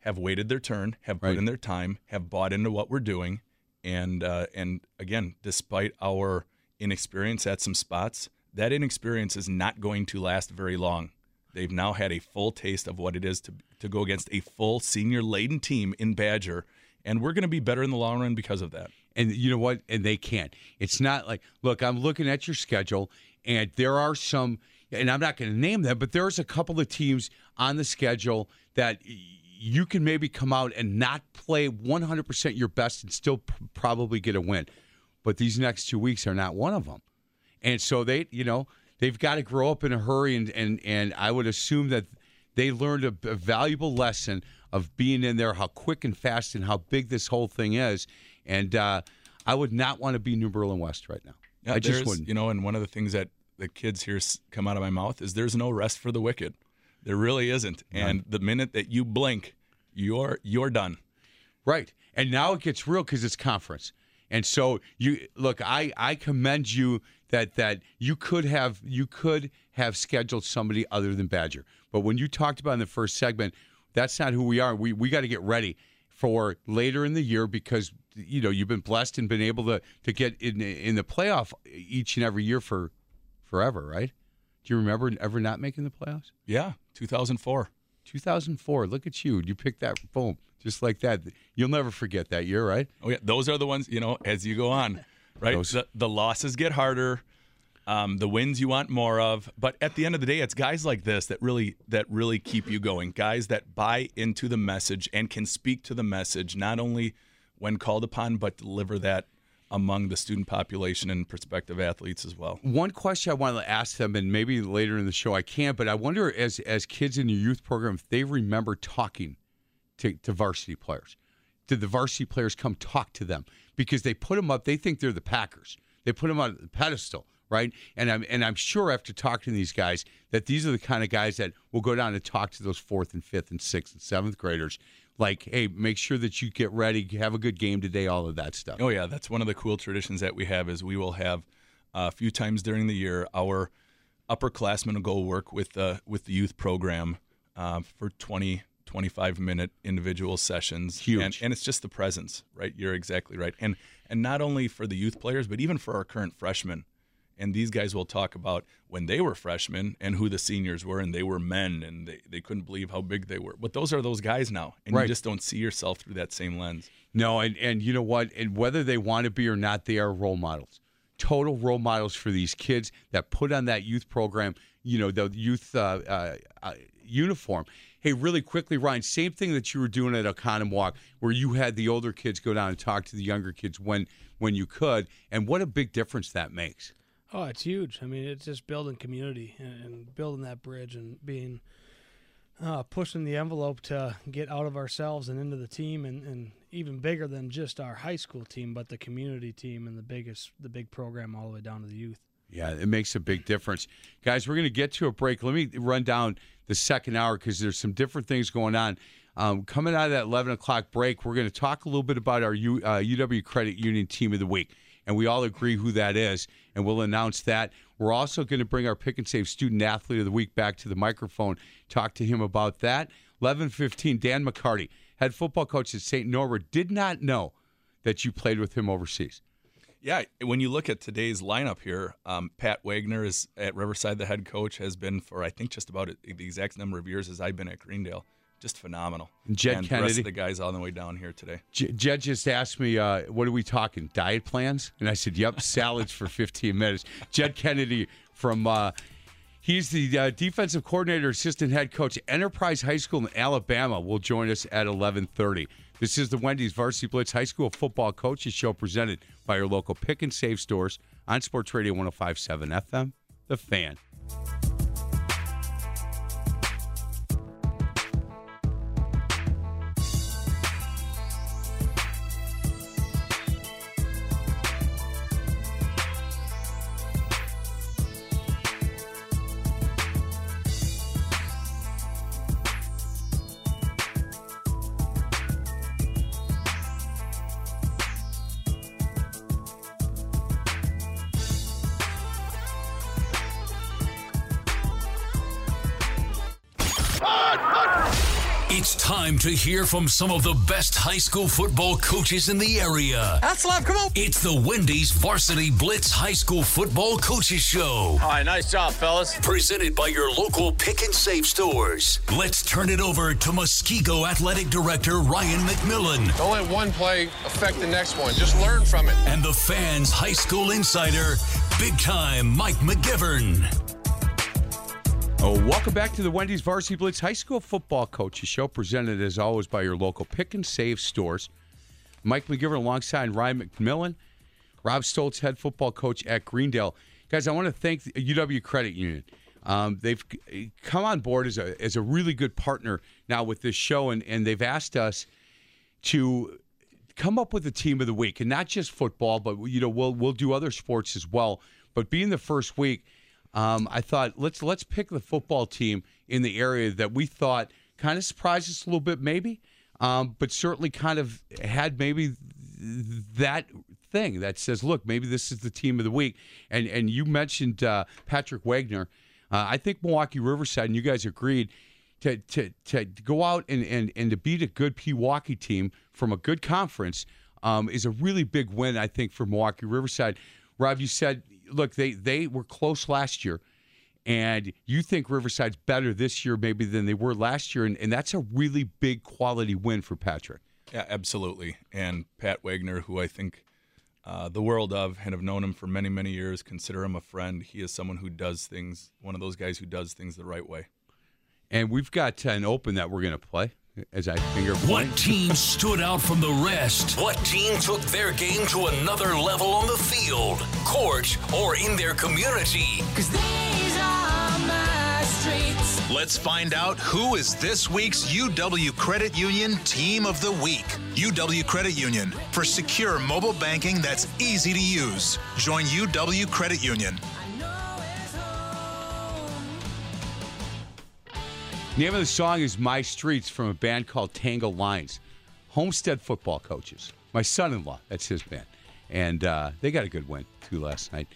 have waited their turn, have put in their time, have bought into what we're doing, and again, despite our inexperience at some spots, that inexperience is not going to last very long. They've now had a full taste of what it is to go against a full senior-laden team in Badger, and we're going to be better in the long run because of that. And you know what? And they can't. It's not like, look, I'm looking at your schedule, and there are some, and I'm not going to name them, but there's a couple of teams on the schedule that you can maybe come out and not play 100% your best and still probably get a win. But these next 2 weeks are not one of them. And so they, you know, they've got to grow up in a hurry, and I would assume that they learned a valuable lesson of being in there, how quick and fast and how big this whole thing is. And I would not want to be New Berlin West right now. Yeah, I just wouldn't. You know, and one of the things that the kids hear come out of my mouth is there's no rest for the wicked. There really isn't. And the minute that you blink, you're done. Right. And now it gets real because it's conference. And so you look, I commend you that you could have scheduled somebody other than Badger. But when you talked about in the first segment, that's not who we are. We got to get ready for later in the year because you know you've been blessed and been able to get in the playoff each and every year for forever, right? Do you remember ever not making the playoffs? Yeah, 2004. 2004. Look at you. You picked that. Boom. Just like that. You'll never forget that year, right? Oh, yeah. Those are the ones, you know, as you go on, right? The losses get harder. The wins you want more of. But at the end of the day, it's guys like this that really keep you going. Guys that buy into the message and can speak to the message, not only when called upon, but deliver that among the student population and prospective athletes as well. One question I want to ask them, and maybe later in the show I can't, but I wonder as kids in your youth program, if they remember talking to varsity players. Did the varsity players come talk to them? Because they put them up, they think they're the Packers. They put them on the pedestal, right? And I'm sure after talking to these guys that these are the kind of guys that will go down and talk to those 4th and 5th and 6th and 7th graders. Like, hey, make sure that you get ready, have a good game today, all of that stuff. Oh, yeah, that's one of the cool traditions that we have is we will have a few times during the year our upperclassmen will go work with the youth program for 20, 25-minute individual sessions. Huge. And it's just the presence, right? You're exactly right. And not only for the youth players, but even for our current freshmen And these guys will talk about when they were freshmen and who the seniors were, and they were men, and they couldn't believe how big they were. But those are those guys now, and right. You just don't see yourself through that same lens. No, and you know what? And whether they want to be or not, they are role models. Total role models for these kids that put on that youth program, you know, the youth uniform. Hey, really quickly, Ryan, same thing that you were doing at Oconomowoc, where you had the older kids go down and talk to the younger kids when you could, and what a big difference that makes. Oh, it's huge. I mean, it's just building community and building that bridge and being pushing the envelope to get out of ourselves and into the team, and even bigger than just our high school team, but the community team and the big program all the way down to the youth. Yeah, it makes a big difference. Guys, we're going to get to a break. Let me run down the second hour because there's some different things going on. Coming out of that 11 o'clock break, we're going to talk a little bit about our UW Credit Union Team of the Week. And we all agree who that is, and we'll announce that. We're also going to bring our Pick and Save Student Athlete of the Week back to the microphone, talk to him about that. 11:15, Dan McCarty, head football coach at St. Norbert, did not know that you played with him overseas. Yeah, when you look at today's lineup here, Pat Wagner is at Riverside, the head coach, has been for I think just about the exact number of years as I've been at Greendale. Just phenomenal. Jed Kennedy. And the rest of the guys on the way down here today. Jed just asked me, what are we talking, diet plans? And I said, yep, salads for 15 minutes. Jed Kennedy from, he's the defensive coordinator, assistant head coach at Enterprise High School in Alabama, will join us at 11:30. This is the Wendy's Varsity Blitz High School Football Coaches Show presented by your local Pick and Save stores on Sports Radio 105.7 FM, The Fan. It's time to hear from some of the best high school football coaches in the area. That's live, come on. It's the Wendy's Varsity Blitz High School Football Coaches Show. All right, nice job, fellas. Presented by your local Pick and Save stores. Let's turn it over to Muskego Athletic Director Ryan McMillan. Don't let one play affect the next one. Just learn from it. And the Fan's high school insider, big-time Mike McGivern. Oh, welcome back to the Wendy's Varsity Blitz High School Football Coaches Show, presented as always by your local Pick and Save stores. Mike McGivern alongside Ryan McMillan, Rob Stoltz, head football coach at Greendale. Guys, I want to thank the UW Credit Union. They've come on board as a really good partner now with this show, and they've asked us to come up with a team of the week, and not just football, but you know we'll do other sports as well. But being the first week, I thought let's pick the football team in the area that we thought kind of surprised us a little bit, maybe, but certainly kind of had maybe that thing that says, look, maybe this is the team of the week. And you mentioned Patrick Wagner. I think Milwaukee-Riverside and you guys agreed to go out and to beat a good Pewaukee team from a good conference is a really big win, I think, for Milwaukee-Riverside. Rob, you said, look, they were close last year, and you think Riverside's better this year maybe than they were last year, and that's a really big quality win for Patrick. Yeah, absolutely. And Pat Wagner, who I think the world of and have known him for many, many years, consider him a friend. He is someone who does things, one of those guys who does things the right way. And we've got an open that we're going to play. As I finger point. What team stood out from the rest? What team took their game to another level on the field, court, or in their community? 'Cause these are my streets. Let's find out who is this week's UW Credit Union Team of the Week. UW Credit Union, for secure mobile banking that's easy to use. Join UW Credit Union. The name of the song is My Streets from a band called Tangle Lines. Homestead football coaches. My son-in-law, that's his band. And they got a good win, too, last night.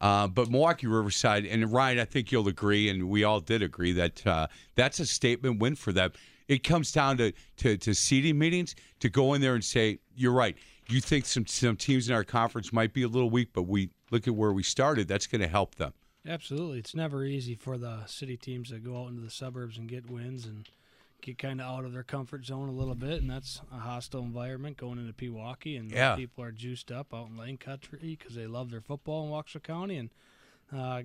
But Milwaukee-Riverside, and Ryan, I think you'll agree, and we all did agree, that that's a statement win for them. It comes down to seeding meetings, to go in there and say, you're right, you think some teams in our conference might be a little weak, but we look at where we started, that's going to help them. Absolutely. It's never easy for the city teams that go out into the suburbs and get wins and get kind of out of their comfort zone a little bit, and that's a hostile environment going into Pewaukee, and people are juiced up out in Lane Country because they love their football in Waukesha County, and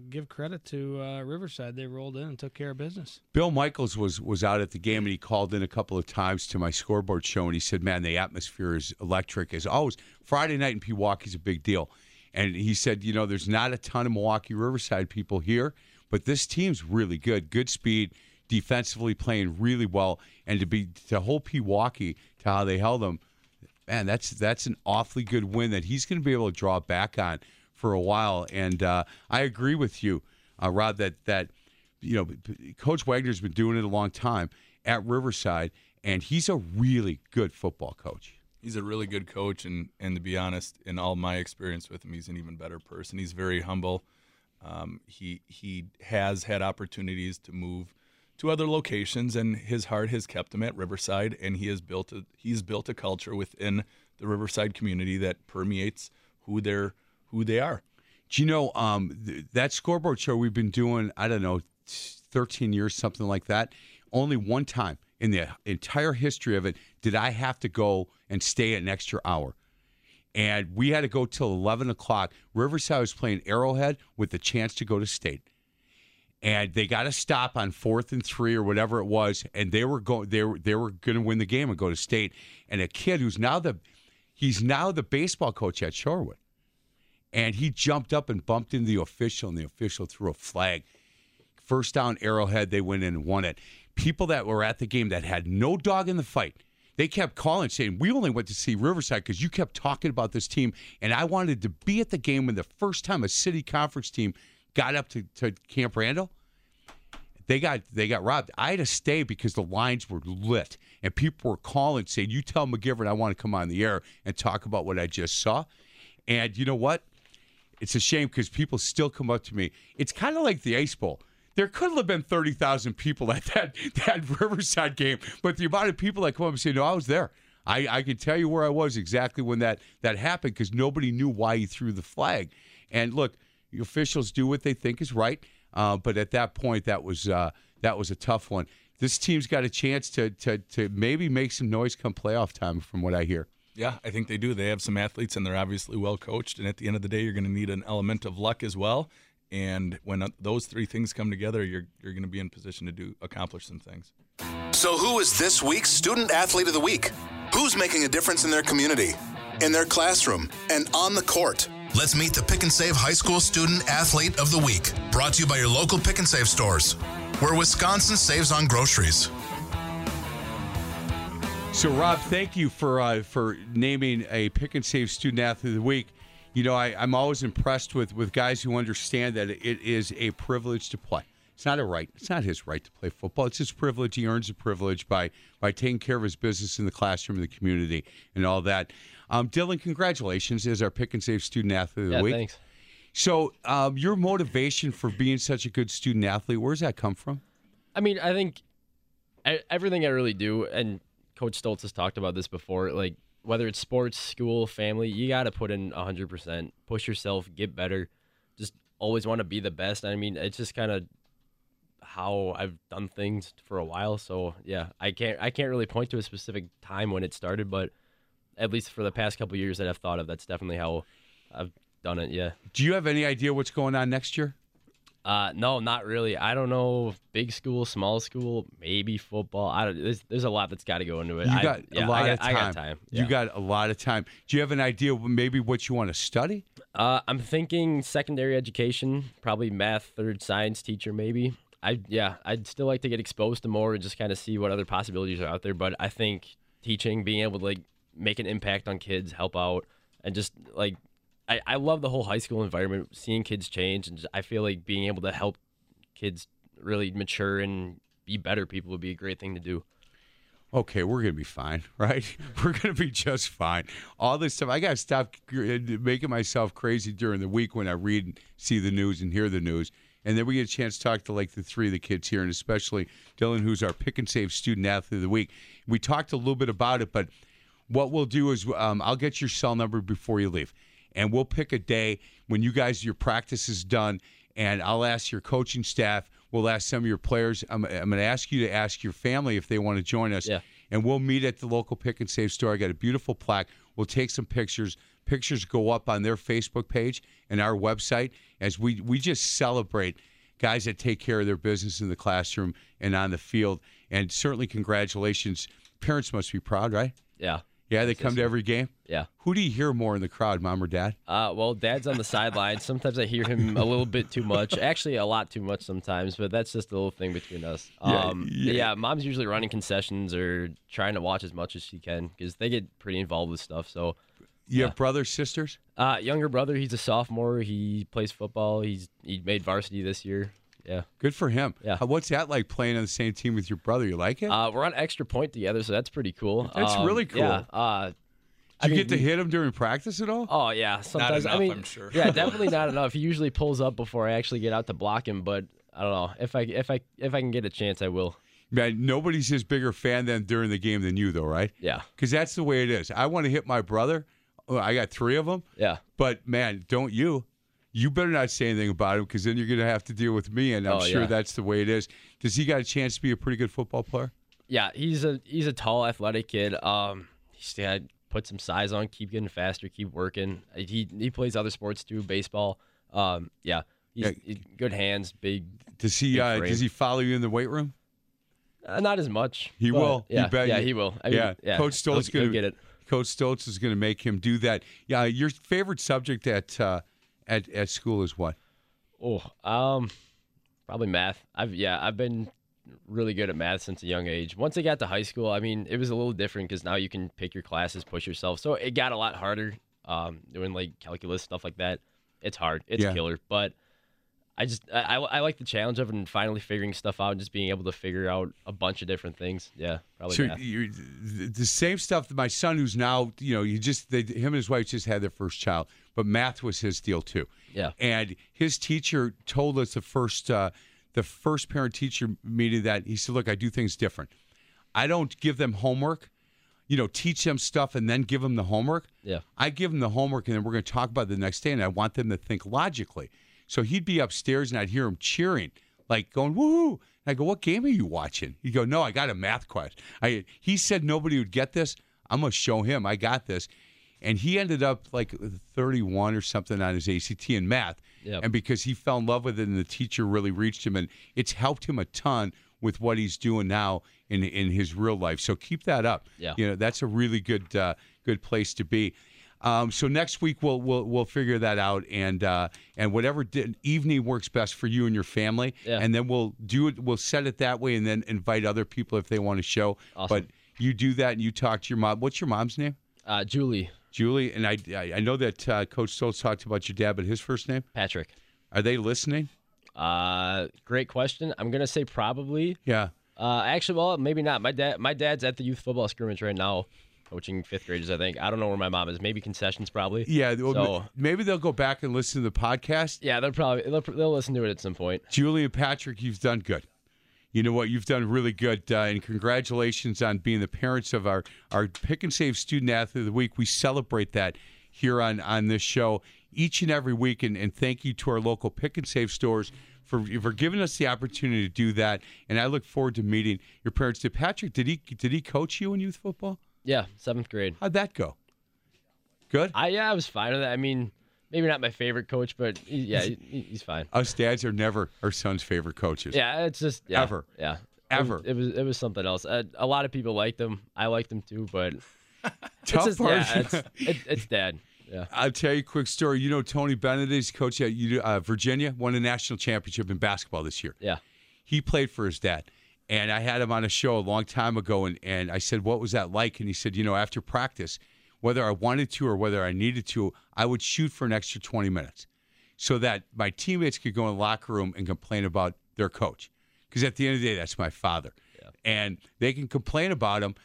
give credit to Riverside. They rolled in and took care of business. Bill Michaels was out at the game, and he called in a couple of times to my scoreboard show, and he said, man, the atmosphere is electric as always. Friday night in Pewaukee is a big deal. And he said, you know, there's not a ton of Milwaukee-Riverside people here, but this team's really good. Good speed, defensively playing really well, and to hold Pewaukee to how they held them, man, that's an awfully good win that he's going to be able to draw back on for a while. And I agree with you, Rob, that you know, Coach Wagner's been doing it a long time at Riverside, and he's a really good football coach. He's a really good coach, and to be honest, in all my experience with him, he's an even better person. He's very humble. He has had opportunities to move to other locations, and his heart has kept him at Riverside, and he has built a culture within the Riverside community that permeates who they are. Do you know, that scoreboard show we've been doing, I don't know, 13 years, something like that, only one time in the entire history of it did I have to go and stay an extra hour. And we had to go till 11 o'clock. Riverside was playing Arrowhead with the chance to go to state. And they got a stop on 4th and 3 or whatever it was, and they were going to win the game and go to state. And a kid who's now the baseball coach at Shorewood, and he jumped up and bumped into the official, and the official threw a flag. First down, Arrowhead, they went in and won it. People that were at the game that had no dog in the fight, they kept calling saying, we only went to see Riverside because you kept talking about this team, and I wanted to be at the game when the first time a city conference team got up to Camp Randall. They got robbed. I had to stay because the lines were lit, and people were calling saying, you tell McGivern I want to come on the air and talk about what I just saw. And you know what? It's a shame because people still come up to me. It's kind of like the Ice Bowl. There could have been 30,000 people at that Riverside game, but the amount of people that come up and say, no, I was there. I can tell you where I was exactly when that happened because nobody knew why he threw the flag. And look, the officials do what they think is right, but at that point, that was a tough one. This team's got a chance to maybe make some noise come playoff time, from what I hear. Yeah, I think they do. They have some athletes, and they're obviously well coached. And at the end of the day, you're going to need an element of luck as well. And when those three things come together, you're going to be in position to accomplish some things. So, who is this week's Student Athlete of the Week? Who's making a difference in their community, in their classroom, and on the court? Let's meet the Pick and Save High School Student Athlete of the Week, brought to you by your local Pick and Save stores, where Wisconsin saves on groceries. So, Rob, thank you for naming a Pick and Save Student Athlete of the Week. You know, I'm always impressed with guys who understand that it is a privilege to play. It's not a right. It's not his right to play football. It's his privilege. He earns a privilege by taking care of his business in the classroom, in the community, and all that. Dylan, congratulations as our Pick and Save Student Athlete of the Week. Thanks. So your motivation for being such a good student athlete, where does that come from? I mean, I think everything I really do, and Coach Stoltz has talked about this before, like whether it's sports, school, family, you got to put in 100%, push yourself, get better, just always want to be the best. I mean, it's just kind of how I've done things for a while. So, yeah, I can't really point to a specific time when it started, but at least for the past couple of years that I've thought of, that's definitely how I've done it, yeah. Do you have any idea what's going on next year? No, not really. I don't know. Big school, small school, maybe football. There's a lot that's got to go into it. I got a lot of time. Yeah. You got a lot of time. Do you have an idea maybe what you want to study? I'm thinking secondary education, probably math, third science teacher maybe. I'd still like to get exposed to more and just kind of see what other possibilities are out there. But I think teaching, being able to like make an impact on kids, help out, and just like I love the whole high school environment, seeing kids change, and I feel like being able to help kids really mature and be better people would be a great thing to do. Okay, we're going to be fine, right? We're going to be just fine. All this stuff, I got to stop making myself crazy during the week when I read and see the news and hear the news. And then we get a chance to talk to like the three of the kids here, and especially Dylan, who's our Pick and Save Student Athlete of the Week. We talked a little bit about it, but What we'll do is I'll get your cell number before you leave, and we'll pick a day when you guys, your practice is done, and I'll ask your coaching staff, we'll ask some of your players. I'm going to ask you to ask your family if they want to join us, and we'll meet at the local Pick and Save store. I got a beautiful plaque. We'll take some pictures. Pictures go up on their Facebook page and our website as we just celebrate guys that take care of their business in the classroom and on the field. And certainly congratulations. Parents must be proud, right? Yeah. Yeah, they come to every game? Yeah. Who do you hear more in the crowd, Mom or Dad? Well, Dad's on the sideline. Sometimes I hear him a little bit too much. Actually, a lot too much sometimes, but that's just a little thing between us. Yeah, Mom's usually running concessions or trying to watch as much as she can because they get pretty involved with stuff. So, you have brothers, sisters? Younger brother, he's a sophomore. He plays football. He made varsity this year. Yeah. Good for him. Yeah. What's that like playing on the same team with your brother? You like it? We're on extra point together, so that's pretty cool. That's really cool. Yeah. Do you get to hit him during practice at all? Oh, yeah. Sometimes. Not enough, I'm sure. Yeah, definitely not enough. He usually pulls up before I actually get out to block him, but I don't know. If I can get a chance, I will. Man, nobody's his bigger fan during the game than you, though, right? Yeah. Because that's the way it is. I want to hit my brother. I got three of them. Yeah. But, man, don't you? You better not say anything about him because then you're going to have to deal with me, and I'm sure that's the way it is. Does he got a chance to be a pretty good football player? Yeah, he's a tall, athletic kid. He's got to put some size on, keep getting faster, keep working. He plays other sports too, baseball. He's good hands, big. Does he follow you in the weight room? Not as much. He will. Yeah, he will. Coach Stoltz going to get it. Coach Stoltz is going to make him do that. Yeah, your favorite subject at school is what? Probably math. I've been really good at math since a young age. Once I got to high school, I mean, it was a little different because now you can pick your classes, push yourself. So it got a lot harder doing like calculus, stuff like that. It's hard. It's killer. But I like the challenge of it and finally figuring stuff out and just being able to figure out a bunch of different things. Yeah, probably. So the same stuff that my son, who's now, him and his wife just had their first child, but math was his deal too. Yeah. And his teacher told us the first parent-teacher meeting that he said, look, I do things different. I don't give them homework, teach them stuff and then give them the homework. Yeah. I give them the homework and then we're going to talk about it the next day, and I want them to think logically. So he'd be upstairs, and I'd hear him cheering, like going, woo-hoo. And I go, what game are you watching? He'd go, no, I got a math question. He said nobody would get this. I'm going to show him I got this. And he ended up like 31 or something on his ACT in math. Yep. And because he fell in love with it, and the teacher really reached him, and it's helped him a ton with what he's doing now in his real life. So keep that up. Yeah. That's a really good good place to be. So next week we'll figure that out, and whatever evening works best for you and your family, and then we'll do it. We'll set it that way, and then invite other people if they want to show. Awesome. But you do that, and you talk to your mom. What's your mom's name? Julie. Julie, and I know that Coach Stoltz talked about your dad, but his first name? Patrick. Are they listening? Great question. I'm gonna say probably. Yeah. Actually, well, maybe not. My dad's at the youth football scrimmage right now, coaching fifth graders, I think. I don't know where my mom is. Maybe concessions, probably. Yeah, so maybe they'll go back and listen to the podcast. Yeah, they'll listen to it at some point. Julie and Patrick, you've done good. You know what? You've done really good, and congratulations on being the parents of our Pick and Save Student Athlete of the Week. We celebrate that here on this show each and every week, and thank you to our local Pick and Save stores for giving us the opportunity to do that, and I look forward to meeting your parents. Did Patrick coach you in youth football? Yeah, 7th grade. How'd that go? Good? I was fine with that. I mean, maybe not my favorite coach, but he's fine. Us dads are never our son's favorite coaches. Yeah, it's just ever. Yeah. Ever. It was something else. A lot of people liked him. I liked him too, but it's Dad. Yeah. I'll tell you a quick story. Tony Bennett is coach at Virginia, won a national championship in basketball this year. Yeah. He played for his dad. And I had him on a show a long time ago, and I said, what was that like? And he said, after practice, whether I wanted to or whether I needed to, I would shoot for an extra 20 minutes so that my teammates could go in the locker room and complain about their coach. Because at the end of the day, that's my father. Yeah. And they can complain about him.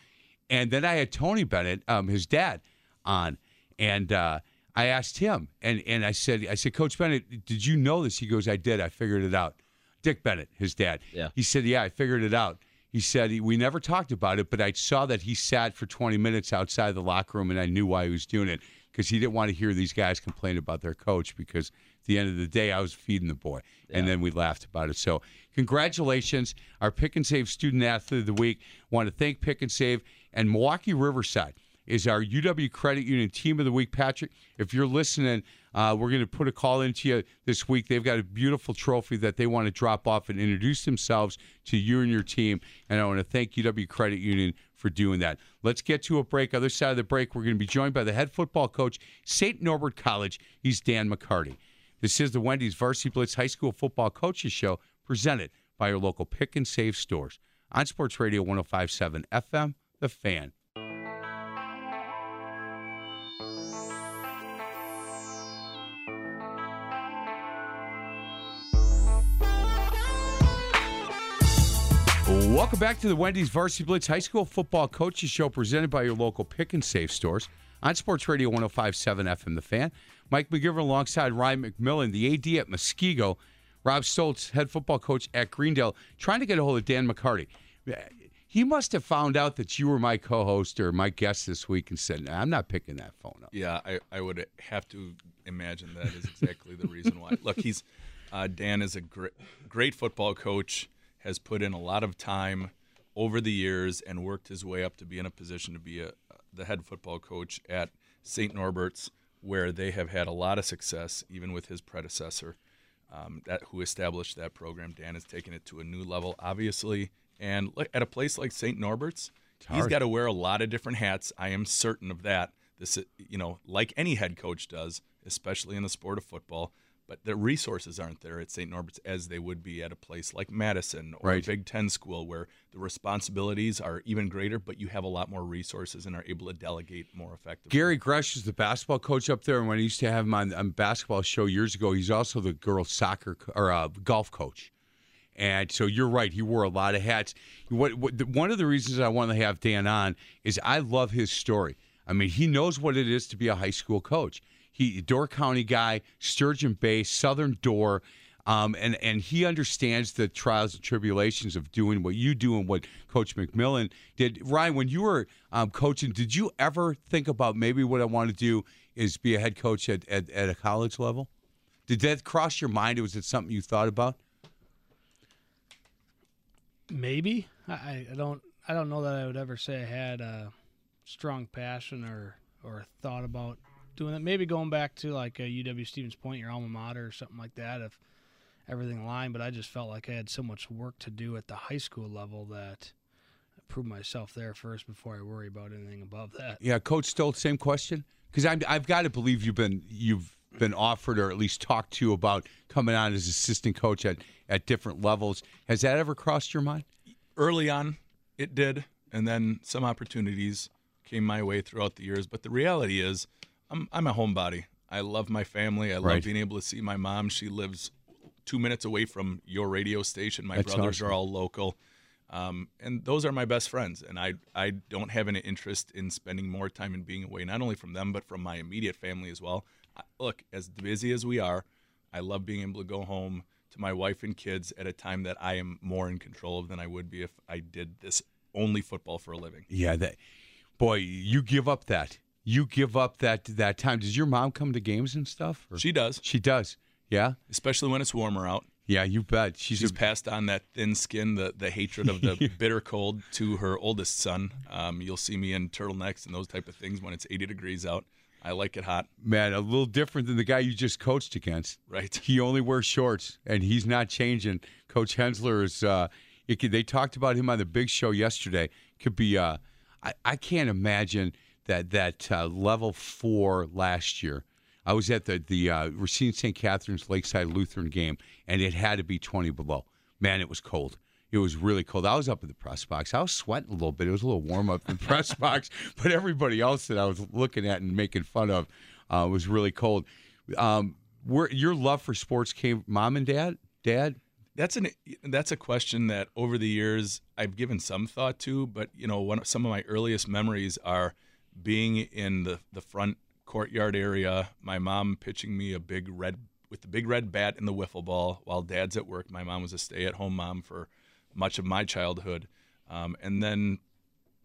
And then I had Tony Bennett, his dad, on, and I asked him. And I said, Coach Bennett, did you know this? He goes, I did. I figured it out. Dick Bennett, his dad. Yeah. He said, I figured it out. He said, we never talked about it, but I saw that he sat for 20 minutes outside the locker room, and I knew why he was doing it, because he didn't want to hear these guys complain about their coach, because at the end of the day, I was feeding the boy. Yeah. And then we laughed about it. So congratulations, our Pick and Save Student Athlete of the Week. Want to thank Pick and Save. And Milwaukee-Riverside is our UW Credit Union Team of the Week. Patrick, if you're listening, we're going to put a call into you this week. They've got a beautiful trophy that they want to drop off and introduce themselves to you and your team, and I want to thank UW Credit Union for doing that. Let's get to a break. Other side of the break, we're going to be joined by the head football coach, St. Norbert College. He's Dan McCarty. This is the Wendy's Varsity Blitz High School Football Coaches Show, presented by your local Pick and Save stores on Sports Radio 105.7 FM, The Fan. Welcome back to the Wendy's Varsity Blitz High School Football Coaches Show, presented by your local Pick and Save stores on Sports Radio 105.7 FM, The Fan. Mike McGivern alongside Ryan McMillan, the AD at Muskego, Rob Stoltz, head football coach at Greendale, trying to get a hold of Dan McCarty. He must have found out that you were my co-host or my guest this week and said, nah, I'm not picking that phone up. Yeah, I would have to imagine that is exactly the reason why. Look, he's Dan is a great football coach, has put in a lot of time over the years and worked his way up to be in a position to be the head football coach at St. Norbert's, where they have had a lot of success, even with his predecessor who established that program. Dan has taken it to a new level, obviously. And at a place like St. Norbert's, he's got to wear a lot of different hats. I am certain of that. This, like any head coach does, especially in the sport of football. But the resources aren't there at St. Norbert's as they would be at a place like Madison or a Big Ten school, where the responsibilities are even greater, but you have a lot more resources and are able to delegate more effectively. Gary Gresh is the basketball coach up there, and when I used to have him on basketball show years ago, he's also the girls' soccer or golf coach. And so you're right, he wore a lot of hats. One of the reasons I wanted to have Dan on is I love his story. I mean, he knows what it is to be a high school coach. He Door County guy, Sturgeon Bay, Southern Door, and he understands the trials and tribulations of doing what you do and what Coach McMillan did. Ryan, when you were coaching, did you ever think about maybe what I want to do is be a head coach at a college level? Did that cross your mind? Was it something you thought about? Maybe. I don't know that I would ever say I had a strong passion or thought about doing that. Maybe going back to like a UW-Stevens Point, your alma mater, or something like that, if everything aligned. But I just felt like I had so much work to do at the high school level that I proved myself there first before I worry about anything above that. Yeah, Coach Stoltz, same question, because I've got to believe you've been offered or at least talked to about coming on as assistant coach at different levels. Has that ever crossed your mind? Early on, it did, and then some opportunities came my way throughout the years. But the reality is, I'm a homebody. I love my family. I love being able to see my mom. She lives 2 minutes away from your radio station. My brothers are all local. And those are my best friends. And I don't have an interest in spending more time and being away, not only from them, but from my immediate family as well. Look, as busy as we are, I love being able to go home to my wife and kids at a time that I am more in control of than I would be if I did this only football for a living. Yeah, boy, you give up that. You give up that time. Does your mom come to games and stuff? Or? She does. She does, yeah? Especially when it's warmer out. Yeah, you bet. She's passed on that thin skin, the hatred of the bitter cold to her oldest son. You'll see me in turtlenecks and those type of things when it's 80 degrees out. I like it hot. Man, a little different than the guy you just coached against. Right. He only wears shorts, and he's not changing. Coach Hensler is they talked about him on the big show yesterday. Could be I can't imagine – That level 4 last year, I was at the Racine St. Catherine's Lakeside Lutheran game, and it had to be 20 below. Man, it was cold. It was really cold. I was up in the press box. I was sweating a little bit. It was a little warm up in the press box, but everybody else that I was looking at and making fun of was really cold. Your love for sports came, mom and dad? Dad? That's a question that over the years I've given some thought to, but some of my earliest memories are being in the front courtyard area, my mom pitching me the big red bat and the wiffle ball while dad's at work. My mom was a stay-at-home mom for much of my childhood. And then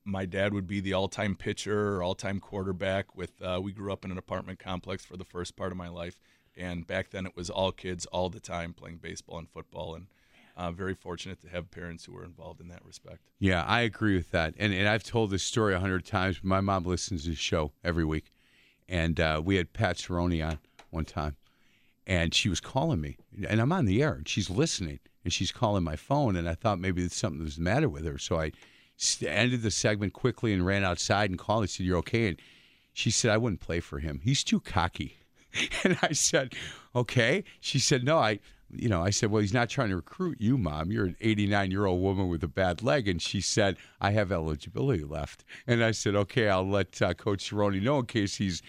my dad would be the all-time pitcher or all-time quarterback. We grew up in an apartment complex for the first part of my life, and back then it was all kids all the time playing baseball and football, and very fortunate to have parents who were involved in that respect. Yeah, I agree with that. And I've told this story 100 times. But my mom listens to the show every week, and we had Pat Cerrone on one time, and she was calling me, and I'm on the air, and she's listening, and she's calling my phone, and I thought maybe something was the matter with her, so I ended the segment quickly and ran outside and called. I said, "You're okay?" And she said, "I wouldn't play for him. He's too cocky." And I said, "Okay." She said, "No, I said, "Well, he's not trying to recruit you, Mom. You're an 89-year-old woman with a bad leg." And she said, "I have eligibility left." And I said, "Okay, I'll let Coach Cerrone know in case he's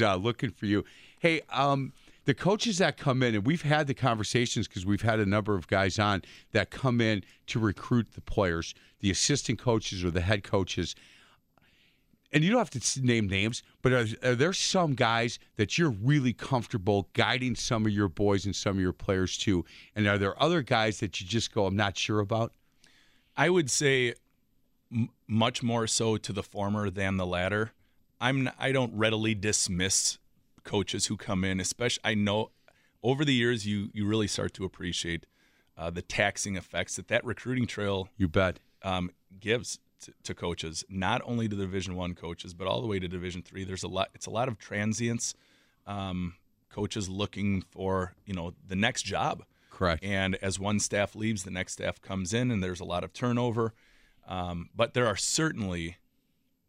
looking for you." Hey, the coaches that come in, and we've had the conversations because we've had a number of guys on that come in to recruit the players, the assistant coaches or the head coaches, and you don't have to name names, but are there some guys that you're really comfortable guiding some of your boys and some of your players to, and are there other guys that you just go, "I'm not sure about"? I would say much more so to the former than the latter. I don't readily dismiss coaches who come in, especially, I know over the years you really start to appreciate the taxing effects that recruiting trail, you bet, gives to coaches, not only to Division I coaches, but all the way to Division III. There's a lot of transients, coaches looking for, the next job. Correct. And as one staff leaves, the next staff comes in, and there's a lot of turnover. But there are certainly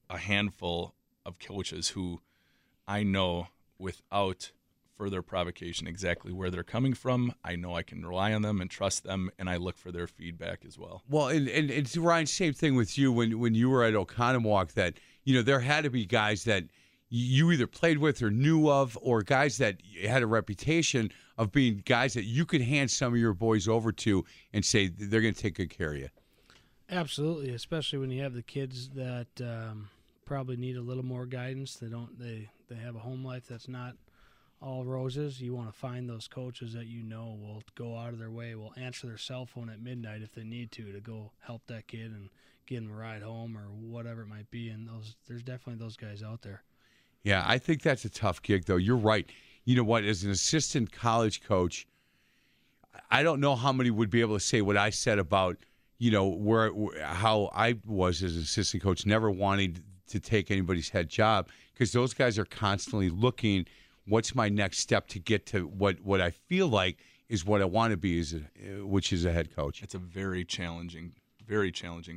a handful of coaches who I know without further provocation exactly where they're coming from. I know I can rely on them and trust them, and I look for their feedback as well. Well, and it's, Ryan, same thing with you when you were at Oconomowoc, that there had to be guys that you either played with or knew of, or guys that had a reputation of being guys that you could hand some of your boys over to and say they're going to take good care of you. Absolutely, especially when you have the kids that probably need a little more guidance. They have a home life that's not all roses. You want to find those coaches that will go out of their way, will answer their cell phone at midnight if they need to go help that kid and get him a ride home or whatever it might be. And there's definitely those guys out there. Yeah, I think that's a tough gig, though. You're right. You know what? As an assistant college coach, I don't know how many would be able to say what I said about how I was as an assistant coach, never wanting to take anybody's head job, because those guys are constantly looking, what's my next step to get to what I feel like is what I want to be, which is a head coach. It's a very challenging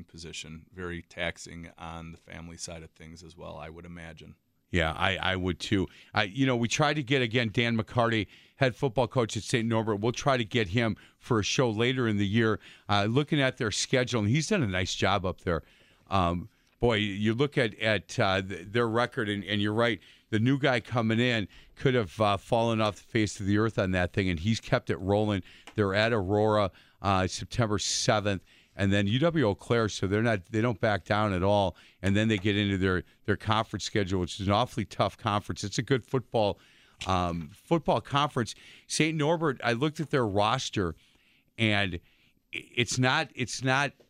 position, very taxing on the family side of things as well, I would imagine. Yeah, I would too. We tried to get, again, Dan McCarty, head football coach at St. Norbert. We'll try to get him for a show later in the year, looking at their schedule, and he's done a nice job up there. Boy, you look at their record, and you're right. The new guy coming in could have fallen off the face of the earth on that thing, and he's kept it rolling. They're at Aurora September 7th, and then UW-Eau Claire, so they don't back down at all. And then they get into their conference schedule, which is an awfully tough conference. It's a good football conference. St. Norbert, I looked at their roster, and it's not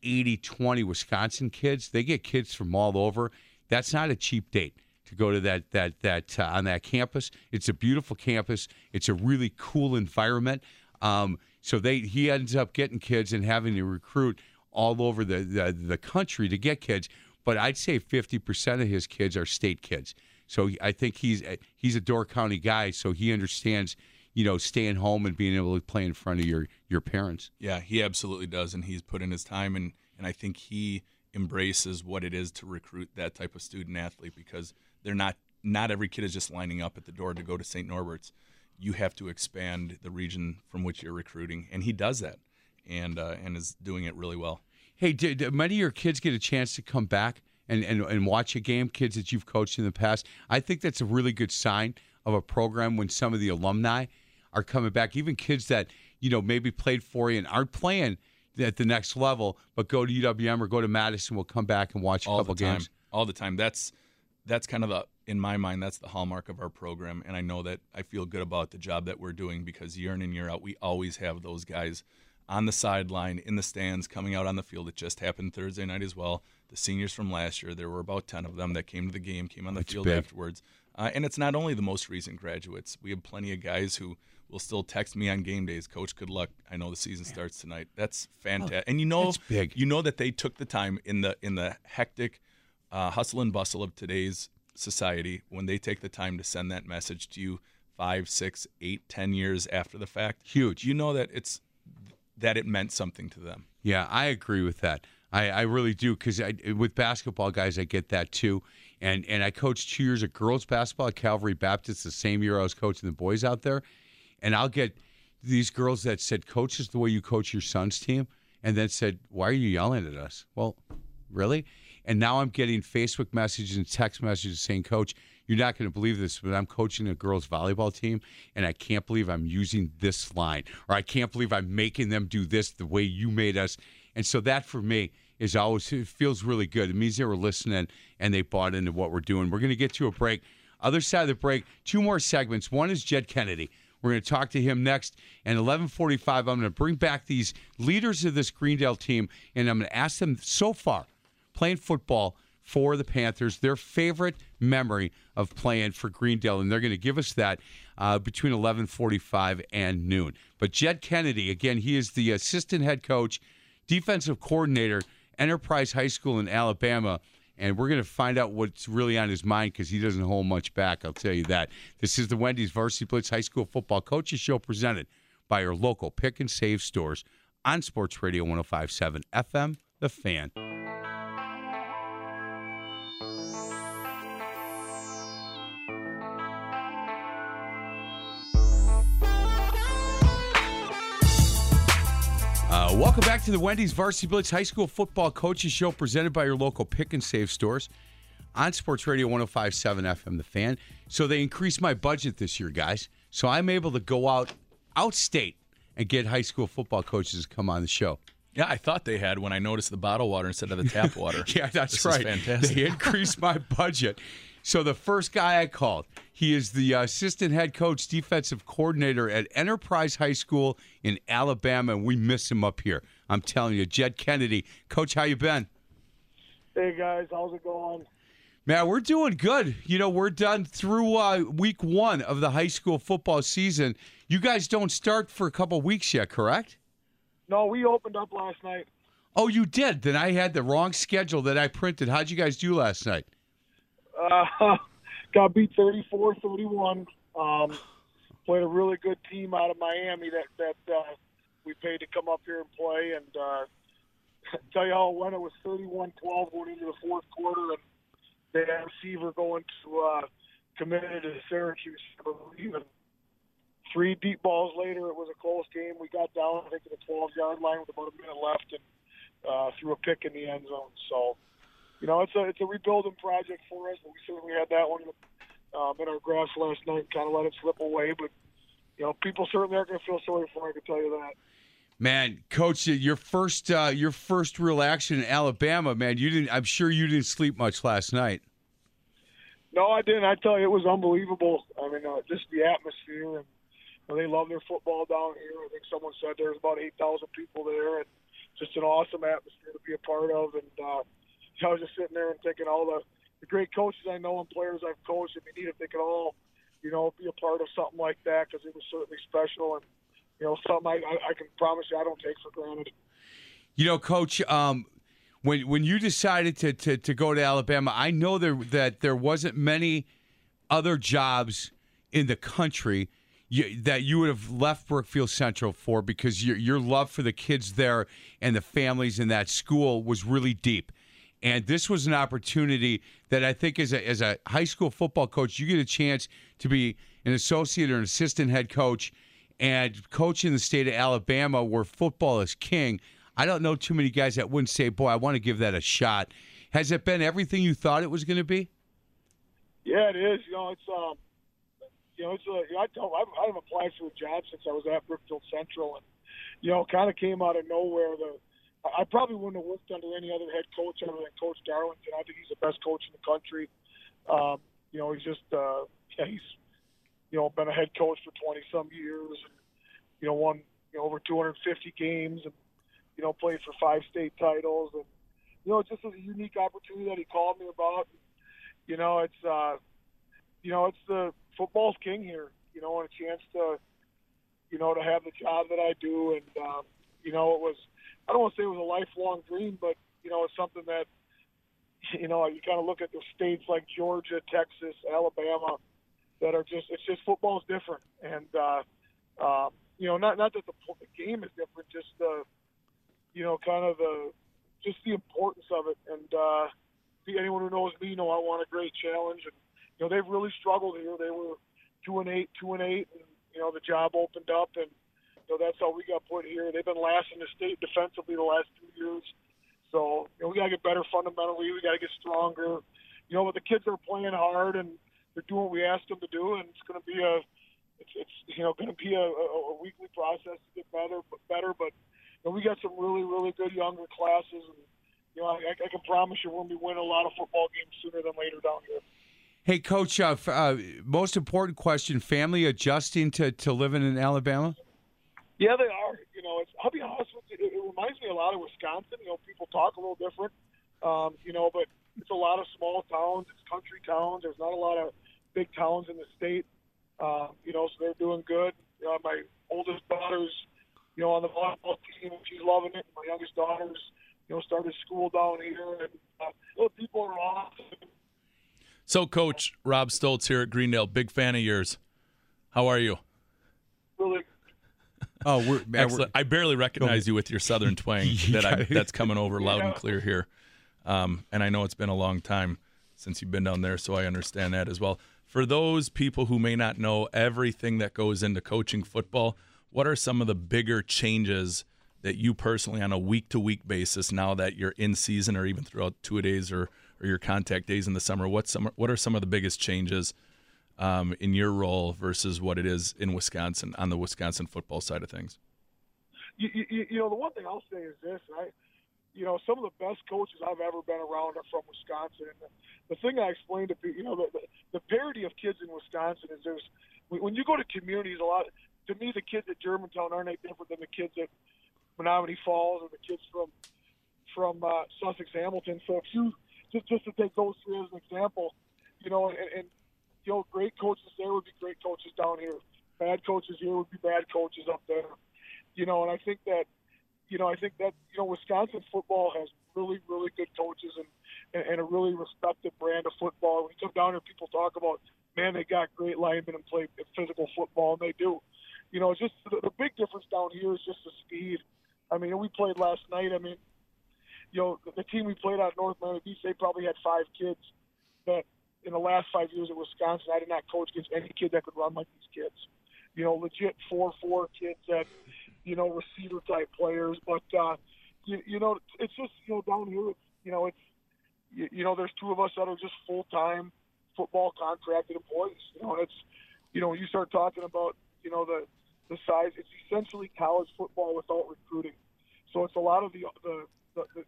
80-20 Wisconsin kids. They get kids from all over. That's not a cheap date to go to that on that campus. It's a beautiful campus. It's a really cool environment. So he ends up getting kids and having to recruit all over the country to get kids. But I'd say 50% of his kids are state kids. So I think he's a Door County guy, so he understands staying home and being able to play in front of your parents. Yeah, he absolutely does, and he's put in his time, and I think he embraces what it is to recruit that type of student-athlete, because they're not every kid is just lining up at the door to go to St. Norbert's. You have to expand the region from which you're recruiting, and he does that and is doing it really well. Hey, did many of your kids get a chance to come back and watch a game, kids that you've coached in the past? I think that's a really good sign of a program when some of the alumni are coming back, even kids that maybe played for you and aren't playing at the next level, but go to UWM or go to Madison, will come back and watch a couple games. All the time. That's kind of in my mind, that's the hallmark of our program, and I know that I feel good about the job that we're doing, because year in and year out, we always have those guys on the sideline, in the stands, coming out on the field. It just happened Thursday night as well. The seniors from last year, there were about 10 of them that came to the game, came on the field afterwards. And it's not only the most recent graduates. We have plenty of guys who will still text me on game days, Coach, good luck. I know the season starts tonight. That's fantastic. And you know that they took the time in the hectic hustle and bustle of today's society, when they take the time to send that message to you 5, 6, 8, 10 years after the fact. Huge. You know that it meant something to them. Yeah, I agree with that. I really do, because with basketball guys, I get that too. And I coached 2 years of girls basketball at Calvary Baptist, the same year I was coaching the boys out there. And I'll get these girls that said, Coach, is the way you coach your son's team, and then said, why are you yelling at us? Well, really? And now I'm getting Facebook messages and text messages saying, Coach, you're not going to believe this, but I'm coaching a girls' volleyball team, and I can't believe I'm using this line, or I can't believe I'm making them do this the way you made us. And so that, for me, is always, it feels really good. It means they were listening, and they bought into what we're doing. We're going to get to a break. Other side of the break, two more segments. One is Jed Kennedy. We're going to talk to him next. And 11:45, I'm going to bring back these leaders of this Greendale team, and I'm going to ask them, so far, playing football for the Panthers, their favorite memory of playing for Greendale, and they're going to give us that between 11:45 and noon. But Jed Kennedy, again, he is the assistant head coach, defensive coordinator, Enterprise High School in Alabama, and we're going to find out what's really on his mind, because he doesn't hold much back, I'll tell you that. This is the Wendy's Varsity Blitz High School Football Coaches Show, presented by your local Pick and Save stores on Sports Radio 105.7 FM, The Fan. Welcome back to the Wendy's Varsity Blitz High School Football Coaches Show, presented by your local Pick and Save stores on Sports Radio 105.7 FM, The Fan. So they increased my budget this year, guys. So I'm able to go outstate and get high school football coaches to come on the show. Yeah, I thought they had when I noticed the bottled water instead of the tap water. Yeah, that's this right. Is fantastic. They increased my budget. So the first guy I called, he is the assistant head coach, defensive coordinator at Enterprise High School in Alabama, and we miss him up here. I'm telling you, Jed Kennedy. Coach, how you been? Hey, guys. How's it going? Man, we're doing good. You know, we're done through week one of the high school football season. You guys don't start for a couple weeks yet, correct? No, we opened up last night. Oh, you did? Then I had the wrong schedule that I printed. How'd you guys do last night? Got beat 34-31. Played a really good team out of Miami that we paid to come up here and play. And tell you how it went. It was 31-12 going into the fourth quarter, and they had a receiver going to committed to Syracuse, I believe. And three deep balls later, it was a close game. We got down, I think, to the 12-yard line with about a minute left, and threw a pick in the end zone. So. You know, it's a rebuilding project for us, and we certainly had that one in our grasp last night, kind of let it slip away. But, you know, people certainly aren't going to feel sorry for it, I can tell you that. Man, Coach, your first real action in Alabama, man, I'm sure you didn't sleep much last night. No, I didn't. I tell you, it was unbelievable. I mean, just the atmosphere, and you know, they love their football down here. I think someone said there was about 8,000 people there, and just an awesome atmosphere to be a part of, and I was just sitting there and thinking all the great coaches I know and players I've coached, if you need it, they could all, you know, be a part of something like that, because it was certainly special and, you know, something I can promise you I don't take for granted. You know, Coach, when you decided to go to Alabama, I know that there wasn't many other jobs in the country that you would have left Brookfield Central for, because your love for the kids there and the families in that school was really deep. And this was an opportunity that I think as a high school football coach, you get a chance to be an associate or an assistant head coach and coach in the state of Alabama where football is king. I don't know too many guys that wouldn't say, boy, I want to give that a shot. Has it been everything you thought it was going to be? Yeah, it is. You know, I haven't applied for a job since I was at Brookfield Central, and, you know, kind of came out of nowhere. I probably wouldn't have worked under any other head coach other than Coach Darlington. I think he's the best coach in the country. You know, he's just he's been a head coach for 20 some years, and you know, won you know, over 250 games and, you know, played for 5 state titles. And, you know, it just was a unique opportunity that he called me about. You know, it's the football's king here, you know, and a chance to, you know, to have the job that I do. And, you know, it was, I don't want to say it was a lifelong dream, but, you know, it's something that, you know, you kind of look at the states like Georgia, Texas, Alabama, that are just, it's just football is different. And, you know, not that the game is different, just the, you know, kind of the, just the importance of it. And anyone who knows me, you know, I want a great challenge. And, you know, they've really struggled here. They were 2-8, and, you know, the job opened up, and, you know, that's how we got put here. They've been last in the state defensively the last 2 years. So, you know, we got to get better fundamentally. We got to get stronger. You know, but the kids are playing hard, and they're doing what we asked them to do, and it's going to be a weekly process to get better. But, you know, we got some really, really good younger classes, and, you know, I can promise you we're going to be winning a lot of football games sooner than later down here. Hey, Coach, most important question, family adjusting to living in Alabama? Yeah, they are. You know, I'll be honest with you, it reminds me a lot of Wisconsin. You know, people talk a little different, you know, but it's a lot of small towns. It's country towns. There's not a lot of big towns in the state, you know, so they're doing good. My oldest daughter's, you know, on the volleyball team. She's loving it. My youngest daughter's, you know, started school down here. And people are awesome. So, Coach Rob Stoltz here at Greendale, big fan of yours. How are you? Really. Oh, excellent. I barely recognize you with your southern twang that's coming over loud and clear here. And I know it's been a long time since you've been down there, so I understand that as well. For those people who may not know everything that goes into coaching football, what are some of the bigger changes that you personally, on a week-to-week basis, now that you're in season or even throughout two-a-days or your contact days in the summer, what are some of the biggest changes in your role versus what it is in Wisconsin, on the Wisconsin football side of things? You know, the one thing I'll say is this, you know, some of the best coaches I've ever been around are from Wisconsin. And the thing I explained to people, you know, the parity of kids in Wisconsin is there's – when you go to communities a lot, to me the kids at Germantown aren't any different than the kids at – Menominee Falls or the kids from Sussex Hamilton. So if you just to take those three as an example, you know, and you know, great coaches there would be great coaches down here. Bad coaches here would be bad coaches up there. You know, and I think that Wisconsin football has really, really good coaches and a really respected brand of football. When you come down here, people talk about, man, they got great linemen and play physical football, and they do. You know, just the big difference down here is just the speed. I mean, we played last night. I mean, you know, the team we played out of North Miami Beach, they probably had 5 kids that in the last 5 years at Wisconsin, I did not coach against any kid that could run like these kids. You know, legit 4-4 kids that, you know, receiver-type players. But, you know, it's just, you know, down here, it's there's 2 of us that are just full-time football contracted employees. You know, and it's, you know, when you start talking about, you know, the size, it's essentially college football without recruiting. So it's a lot of the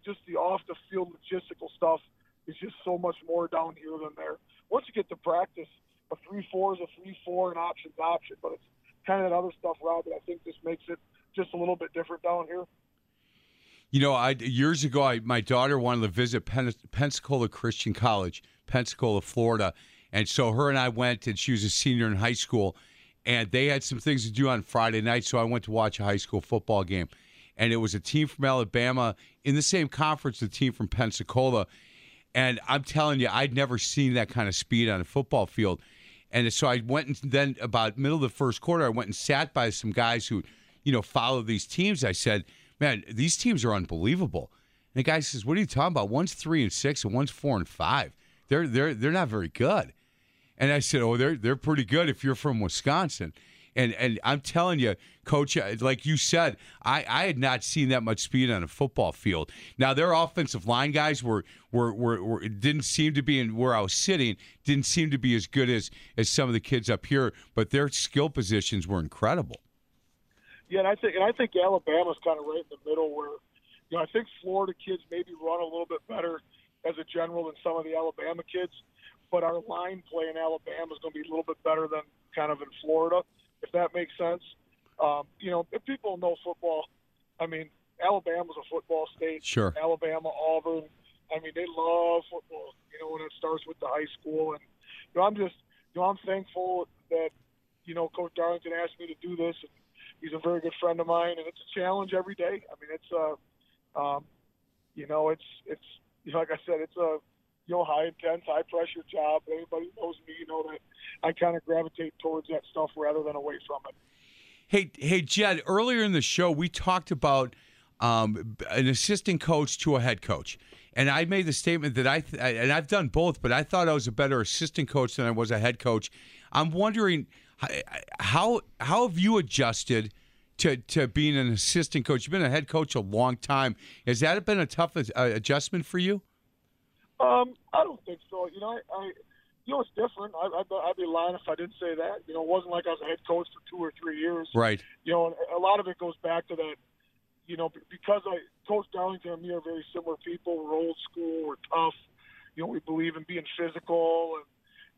just the off-the-field logistical stuff is just so much more down here than there. Once you get to practice, a 3-4 is a 3-4, an option's option. But it's kind of that other stuff, Rob, that I think just makes it just a little bit different down here. You know, years ago, my daughter wanted to visit Pensacola Christian College, Pensacola, Florida. And so her and I went, and she was a senior in high school. And they had some things to do on Friday night, so I went to watch a high school football game. And it was a team from Alabama in the same conference, the team from Pensacola. And I'm telling you, I'd never seen that kind of speed on a football field. And so I went, and then about middle of the first quarter, I went and sat by some guys who, you know, follow these teams. I said, man, these teams are unbelievable. And the guy says, what are you talking about? One's 3-6 and one's 4-5. They're not very good. And I said, oh, they're pretty good if you're from Wisconsin. And I'm telling you, Coach, like you said, I had not seen that much speed on a football field. Now, their offensive line guys were didn't seem to be, in where I was sitting, didn't seem to be as good as some of the kids up here, but their skill positions were incredible. Yeah, and I think Alabama's kind of right in the middle where, you know, I think Florida kids maybe run a little bit better as a general than some of the Alabama kids. But our line play in Alabama is going to be a little bit better than kind of in Florida, if that makes sense. You know, if people know football, I mean, Alabama's a football state. Sure. Alabama, Auburn. I mean, they love football, you know, and it starts with the high school. And, you know, I'm just, you know, I'm thankful that, you know, Coach Darlington asked me to do this. And he's a very good friend of mine, and it's a challenge every day. I mean, it's, you know, it's like I said, it's a, you know, high-intense, high-pressure job. Anybody who knows me, you know, that I kind of gravitate towards that stuff rather than away from it. Hey, Jed, earlier in the show we talked about an assistant coach to a head coach. And I made the statement that and I've done both, but I thought I was a better assistant coach than I was a head coach. I'm wondering how have you adjusted to being an assistant coach? You've been a head coach a long time. Has that been a tough adjustment for you? I don't think so. You know, I you know, it's different. I'd be lying if I didn't say that. You know, it wasn't like I was a head coach for 2 or 3 years. Right. You know, and a lot of it goes back to that. You know, because Coach Darlington and me are very similar people. We're old school. We're tough. You know, we believe in being physical. And,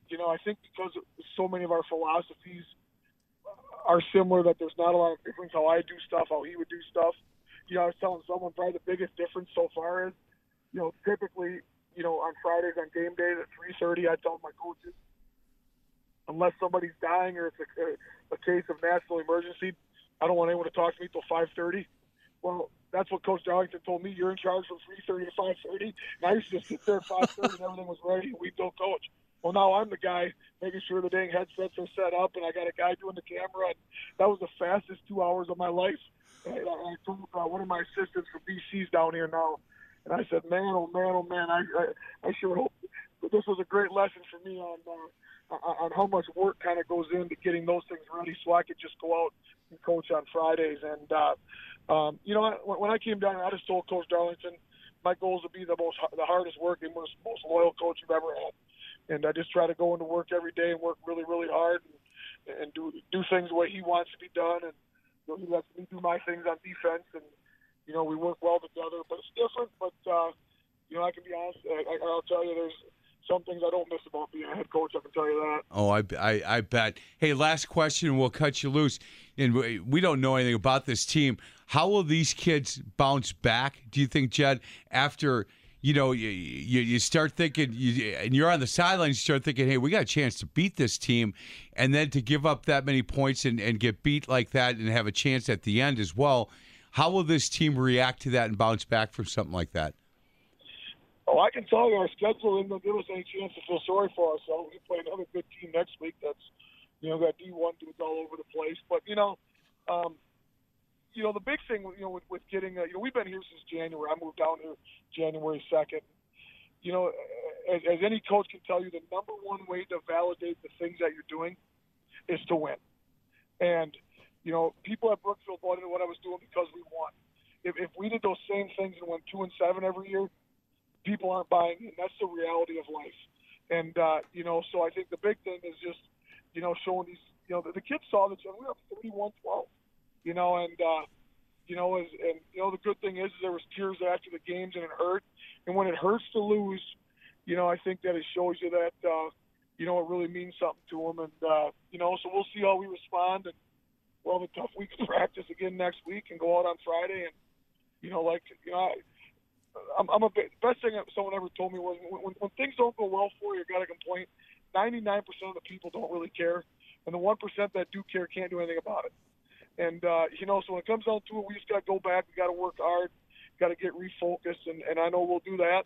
you know, I think because so many of our philosophies are similar that there's not a lot of difference how I do stuff, how he would do stuff. You know, I was telling someone probably the biggest difference so far is, you know, typically, you know, on Fridays, on game days at 3:30, I tell my coaches, unless somebody's dying or it's a case of national emergency, I don't want anyone to talk to me till 5:30. Well, that's what Coach Darlington told me. You're in charge from 3:30 to 5:30. And I used to sit there at 5:30 and everything was ready. We go, Coach. Well, now I'm the guy making sure the dang headsets are set up, and I got a guy doing the camera. And that was the fastest 2 hours of my life. And I told one of my assistants from BC's down here now, and I said, man, oh, man, oh, man, I sure hope this was a great lesson for me on how much work kind of goes into getting those things ready so I could just go out and coach on Fridays. And, you know, when I came down, I just told Coach Darlington my goals would be the hardest working, most loyal coach you've ever had. And I just try to go into work every day and work really, really hard and do things the way he wants to be done. And you know, he lets me do my things on defense. And, you know, we work well together. But it's different. But, you know, I can be honest. I'll tell you there's some things I don't miss about being a head coach, I can tell you that. Oh, I bet. Hey, last question, we'll cut you loose. And we don't know anything about this team. How will these kids bounce back, do you think, Jed, after, you know, you start thinking, and you're on the sidelines, you start thinking, hey, we got a chance to beat this team, and then to give up that many points and get beat like that and have a chance at the end as well. How will this team react to that and bounce back from something like that? Oh, I can tell you our schedule isn't going to give us any chance to feel sorry for ourselves. We play another good team next week that's, you know, got D1 dudes all over the place. But, you know, the big thing, you know, with getting, you know, we've been here since January. I moved down here January 2nd. You know, as any coach can tell you, the number one way to validate the things that you're doing is to win. And, you know, people at Brookfield bought into what I was doing because we won. If we did those same things and went 2-7 every year, people aren't buying in. That's the reality of life. And, you know, so I think the big thing is just, you know, showing these, you know, the kids saw that we were up 31-12, you know, and, you know, the good thing is there was tears after the games and it hurt. And when it hurts to lose, you know, I think that it shows you that, you know, it really means something to them. And, you know, so we'll see how we respond. And we'll have a tough week of practice again next week and go out on Friday. And, you know, like, you know, I'm a bit, best thing that someone ever told me was when things don't go well for you, you got to complain. 99% of the people don't really care, and the 1% that do care can't do anything about it. And you know, so when it comes down to it, we just got to go back. We got to work hard. Got to get refocused, and I know we'll do that,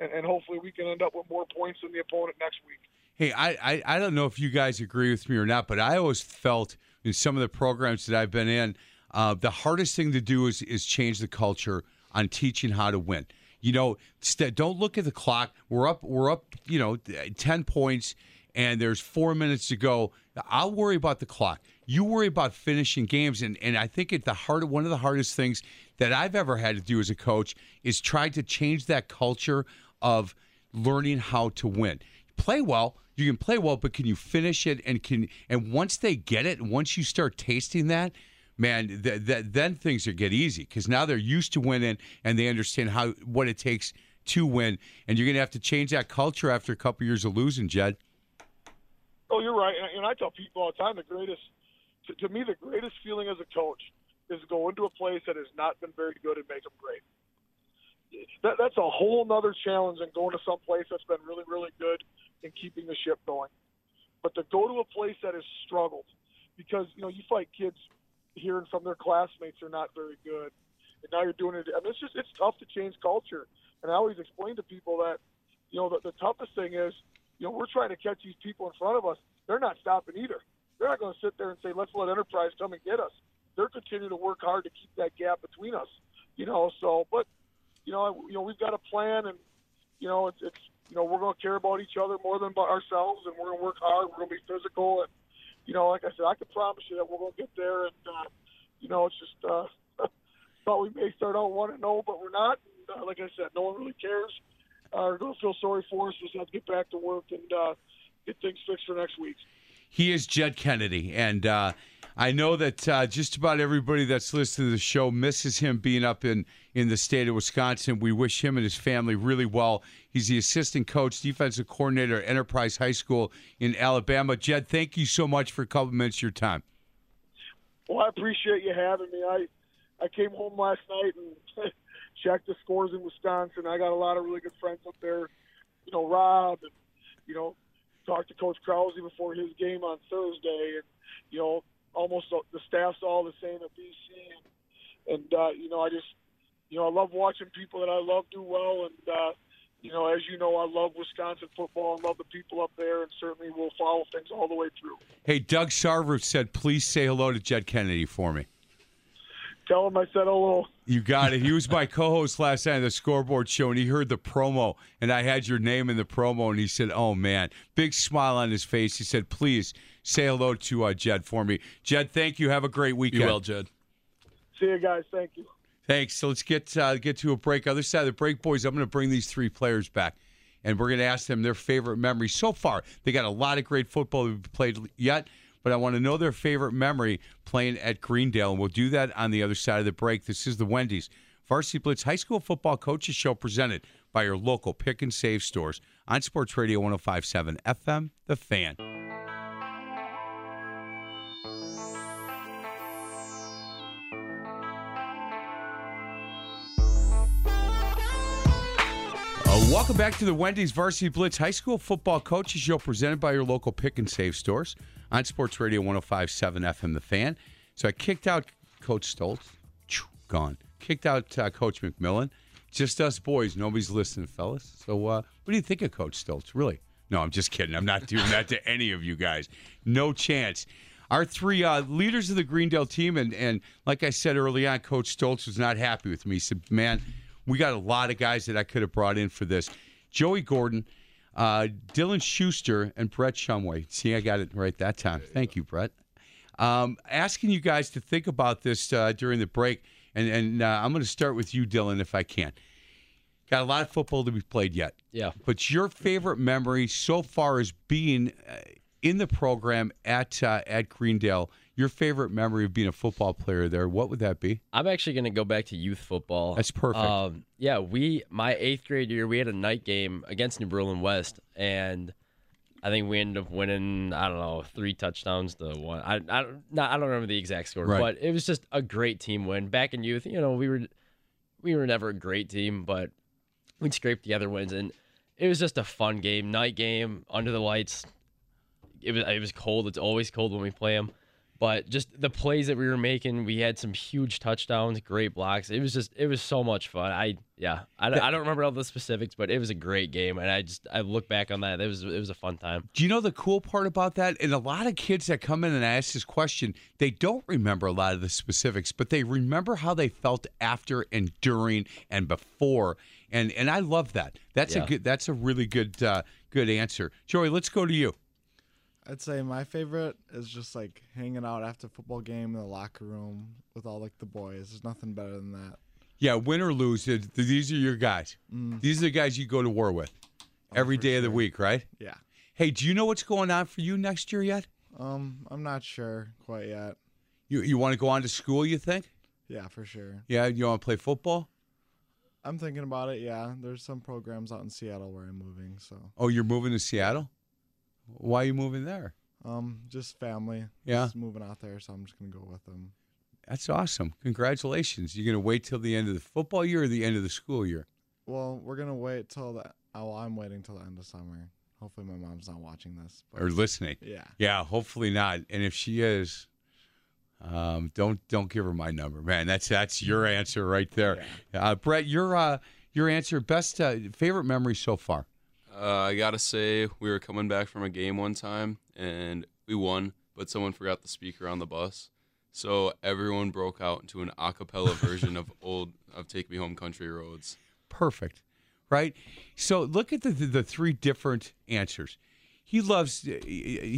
and hopefully we can end up with more points than the opponent next week. Hey, I don't know if you guys agree with me or not, but I always felt in some of the programs that I've been in, the hardest thing to do is change the culture on teaching how to win. You know, don't look at the clock. We're up, you know, 10 points, and there's 4 minutes to go. I'll worry about the clock. You worry about finishing games, and I think at the heart, one of the hardest things that I've ever had to do as a coach is try to change that culture of learning how to win. Play well. You can play well, but can you finish it? And once they get it, once you start tasting that, man, then things are get easy because now they're used to winning and they understand what it takes to win. And you're going to have to change that culture after a couple years of losing, Jed. Oh, you're right. And I tell people all the time the greatest to me, the greatest feeling as a coach is to go into a place that has not been very good and make them great. That's a whole nother challenge than going to some place that's been really, really good and keeping the ship going. But to go to a place that has struggled, because, you know, you fight kids hearing from their classmates they're not very good, and now you're doing it. I mean, it's just, it's tough to change culture. And I always explain to people that, you know, the toughest thing is, you know, we're trying to catch these people in front of us. They're not stopping either. They're not going to sit there and say, let's let Enterprise come and get us. They're continuing to work hard to keep that gap between us, you know. So, but, you know, we've got a plan, and, you know, it's you know, we're going to care about each other more than about ourselves, and we're going to work hard. We're going to be physical, and, you know, like I said, I can promise you that we're going to get there. And, you know, it's just thought we may start out 1-0, but we're not. And, like I said, no one really cares. Or don't feel sorry for us. We just have to get back to work and get things fixed for next week. He is Jed Kennedy, and I know that just about everybody that's listening to the show misses him being up in the state of Wisconsin. We wish him and his family really well. He's the assistant coach, defensive coordinator at Enterprise High School in Alabama. Jed, thank you so much for a couple minutes of your time. Well, I appreciate you having me. I came home last night and checked the scores in Wisconsin. I got a lot of really good friends up there. You know, Rob, and, you know, talked to Coach Krause before his game on Thursday, and, you know, almost the staff's all the same at BC, and you know, I just, you know, I love watching people that I love do well, and you know, as you know, I love Wisconsin football and love the people up there, and certainly will follow things all the way through. Hey, Doug Sarver said, please say hello to Jed Kennedy for me. Tell him I said hello. You got it. He was my co-host last night on the Scoreboard Show, and he heard the promo, and I had your name in the promo, and he said, oh, man. Big smile on his face. He said, please say hello to Jed for me. Jed, thank you. Have a great weekend. You will, Jed. See you guys. Thank you. Thanks. So let's get to a break. Other side of the break, boys, I'm going to bring these three players back, and we're going to ask them their favorite memory so far. They got a lot of great football we've played yet, but I want to know their favorite memory playing at Greendale, and we'll do that on the other side of the break. This is the Wendy's Varsity Blitz High School Football Coaches Show presented by your local Pick and Save stores on Sports Radio 105.7 FM, The Fan. Welcome back to the Wendy's Varsity Blitz High School Football Coaches Show presented by your local Pick and Save stores on Sports Radio 105.7 FM, The Fan. So I kicked out Coach Stoltz. Gone. Kicked out Coach McMillan. Just us boys. Nobody's listening, fellas. So what do you think of Coach Stoltz, really? No, I'm just kidding. I'm not doing that to any of you guys. No chance. Our three leaders of the Greendale team, and like I said early on, Coach Stoltz was not happy with me. He said, man, we got a lot of guys that I could have brought in for this. Joey Gordon, Dylan Schuster, and Brett Shumway. See, I got it right that time. Thank you, Brett. Asking you guys to think about this during the break, and I'm going to start with you, Dylan, if I can. Got a lot of football to be played yet. Yeah. But your favorite memory so far is being in the program at Greendale. Your favorite memory of being a football player there, what would that be? I'm actually going to go back to youth football. That's perfect. Yeah, my 8th grade year, we had a night game against New Berlin West, and I think we ended up winning, I don't know, 3 touchdowns to 1. I don't remember the exact score, right, but it was just a great team win. Back in youth, you know, we were never a great team, but we'd scrape together wins, and it was just a fun game, night game, under the lights. It was cold. It's always cold when we play them. But just the plays that we were making, we had some huge touchdowns, great blocks. It was so much fun. I don't remember all the specifics, but it was a great game, and I look back on that. It was a fun time. Do you know the cool part about that? And a lot of kids that come in and I ask this question, they don't remember a lot of the specifics, but they remember how they felt after and during and before. And I love that. That's a really good good answer. Joey, let's go to you. I'd say my favorite is just, like, hanging out after football game in the locker room with all, like, the boys. There's nothing better than that. Yeah, win or lose, these are your guys. Mm. These are the guys you go to war with every day of the week, right? Yeah. Hey, do you know what's going on for you next year yet? I'm not sure quite yet. You want to go on to school, you think? Yeah, for sure. Yeah, you want to play football? I'm thinking about it, yeah. There's some programs out in Seattle where I'm moving, so. Oh, you're moving to Seattle? Why are you moving there? Just family. Yeah. Just moving out there, so I'm just going to go with them. That's awesome. Congratulations. You're going to wait till the end of the football year or the end of the school year? Well, we're going to wait till the – oh, I'm waiting till the end of summer. Hopefully my mom's not watching this. But, or listening. Yeah. Yeah, hopefully not. And if she is, don't give her my number. Man, that's your answer right there. Yeah. Brett, your answer, best favorite memory so far? I got to say we were coming back from a game one time, and we won, but someone forgot the speaker on the bus. So everyone broke out into an a cappella version of Take Me Home Country Roads. Perfect, right? So look at the three different answers. He loves being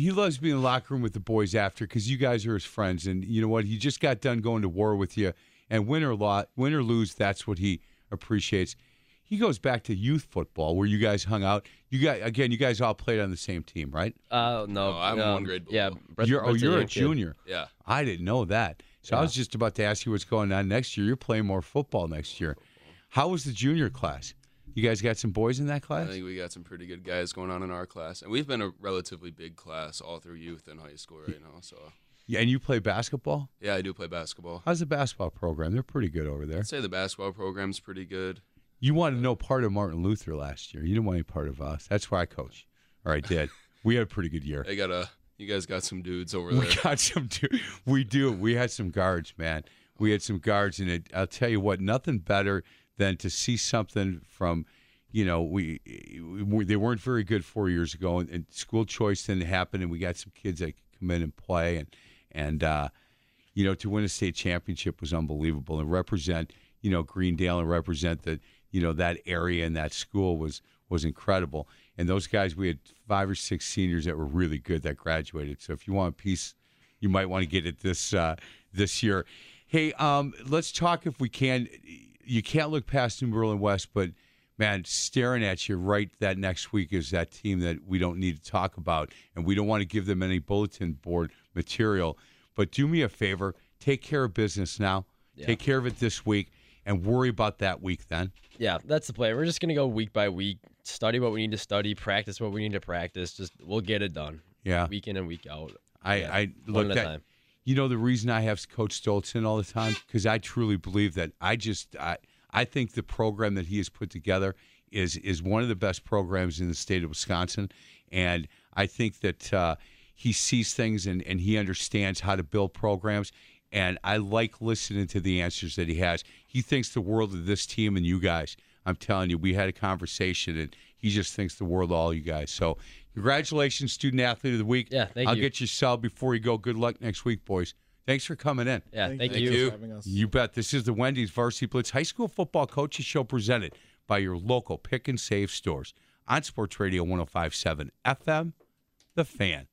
in the locker room with the boys after because you guys are his friends, and you know what? He just got done going to war with you, and win or lose, that's what he appreciates. He goes back to youth football where you guys hung out. You guys all played on the same team, right? No, I'm one grade below. Yeah, you're a junior. Kid. Yeah, I didn't know that. So yeah. I was just about to ask you what's going on next year. You're playing more football next year. How was the junior class? You guys got some boys in that class? I think we got some pretty good guys going on in our class, and we've been a relatively big class all through youth and high school right now. So. Yeah, and you play basketball? Yeah, I do play basketball. How's the basketball program? They're pretty good over there. I'd say the basketball program's pretty good. You wanted no part of Martin Luther last year. You didn't want any part of us. That's why I coach. Or I did. We had a pretty good year. You guys got some dudes over there. We got some dudes. We do. We had some guards, man. We had some guards, and I'll tell you what, nothing better than to see something from, you know, they weren't very good 4 years ago, and school choice didn't happen, and we got some kids that could come in and play, and you know, to win a state championship was unbelievable, and represent, you know, Greendale and represent the. You know, that area and that school was incredible. And those guys, we had 5 or 6 seniors that were really good that graduated. So if you want a piece, you might want to get it this year. Hey, let's talk if we can. You can't look past New Berlin West, but, man, staring at you right that next week is that team that we don't need to talk about, and we don't want to give them any bulletin board material. But do me a favor. Take care of business now. Yeah. Take care of it this week. And worry about that week then. Yeah, that's the play. We're just going to go week by week, study what we need to study, practice what we need to practice. Just we'll get it done. Yeah. Week in and week out. I look at that. Time. You know the reason I have Coach Stoltz in all the time? Because I truly believe that. I think the program that he has put together is one of the best programs in the state of Wisconsin. And I think that he sees things and he understands how to build programs. And I like listening to the answers that he has. He thinks the world of this team and you guys. I'm telling you, we had a conversation, and he just thinks the world of all you guys. So congratulations, Student-Athlete of the Week. Yeah, thank you. I'll get your sub before you go. Good luck next week, boys. Thanks for coming in. Yeah, thank you. For having us. You bet. This is the Wendy's Varsity Blitz High School Football Coaches Show presented by your local Pick and Save stores on Sports Radio 105.7 FM, The Fan.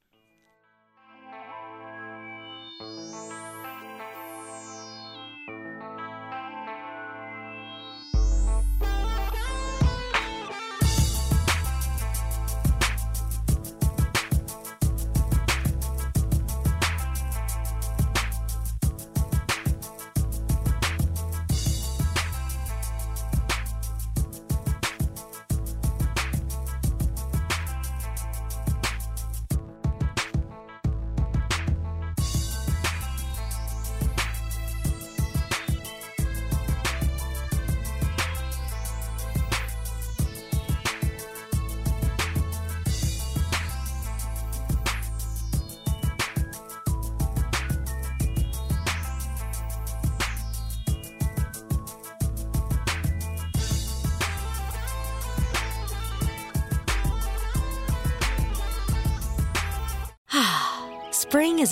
Spring is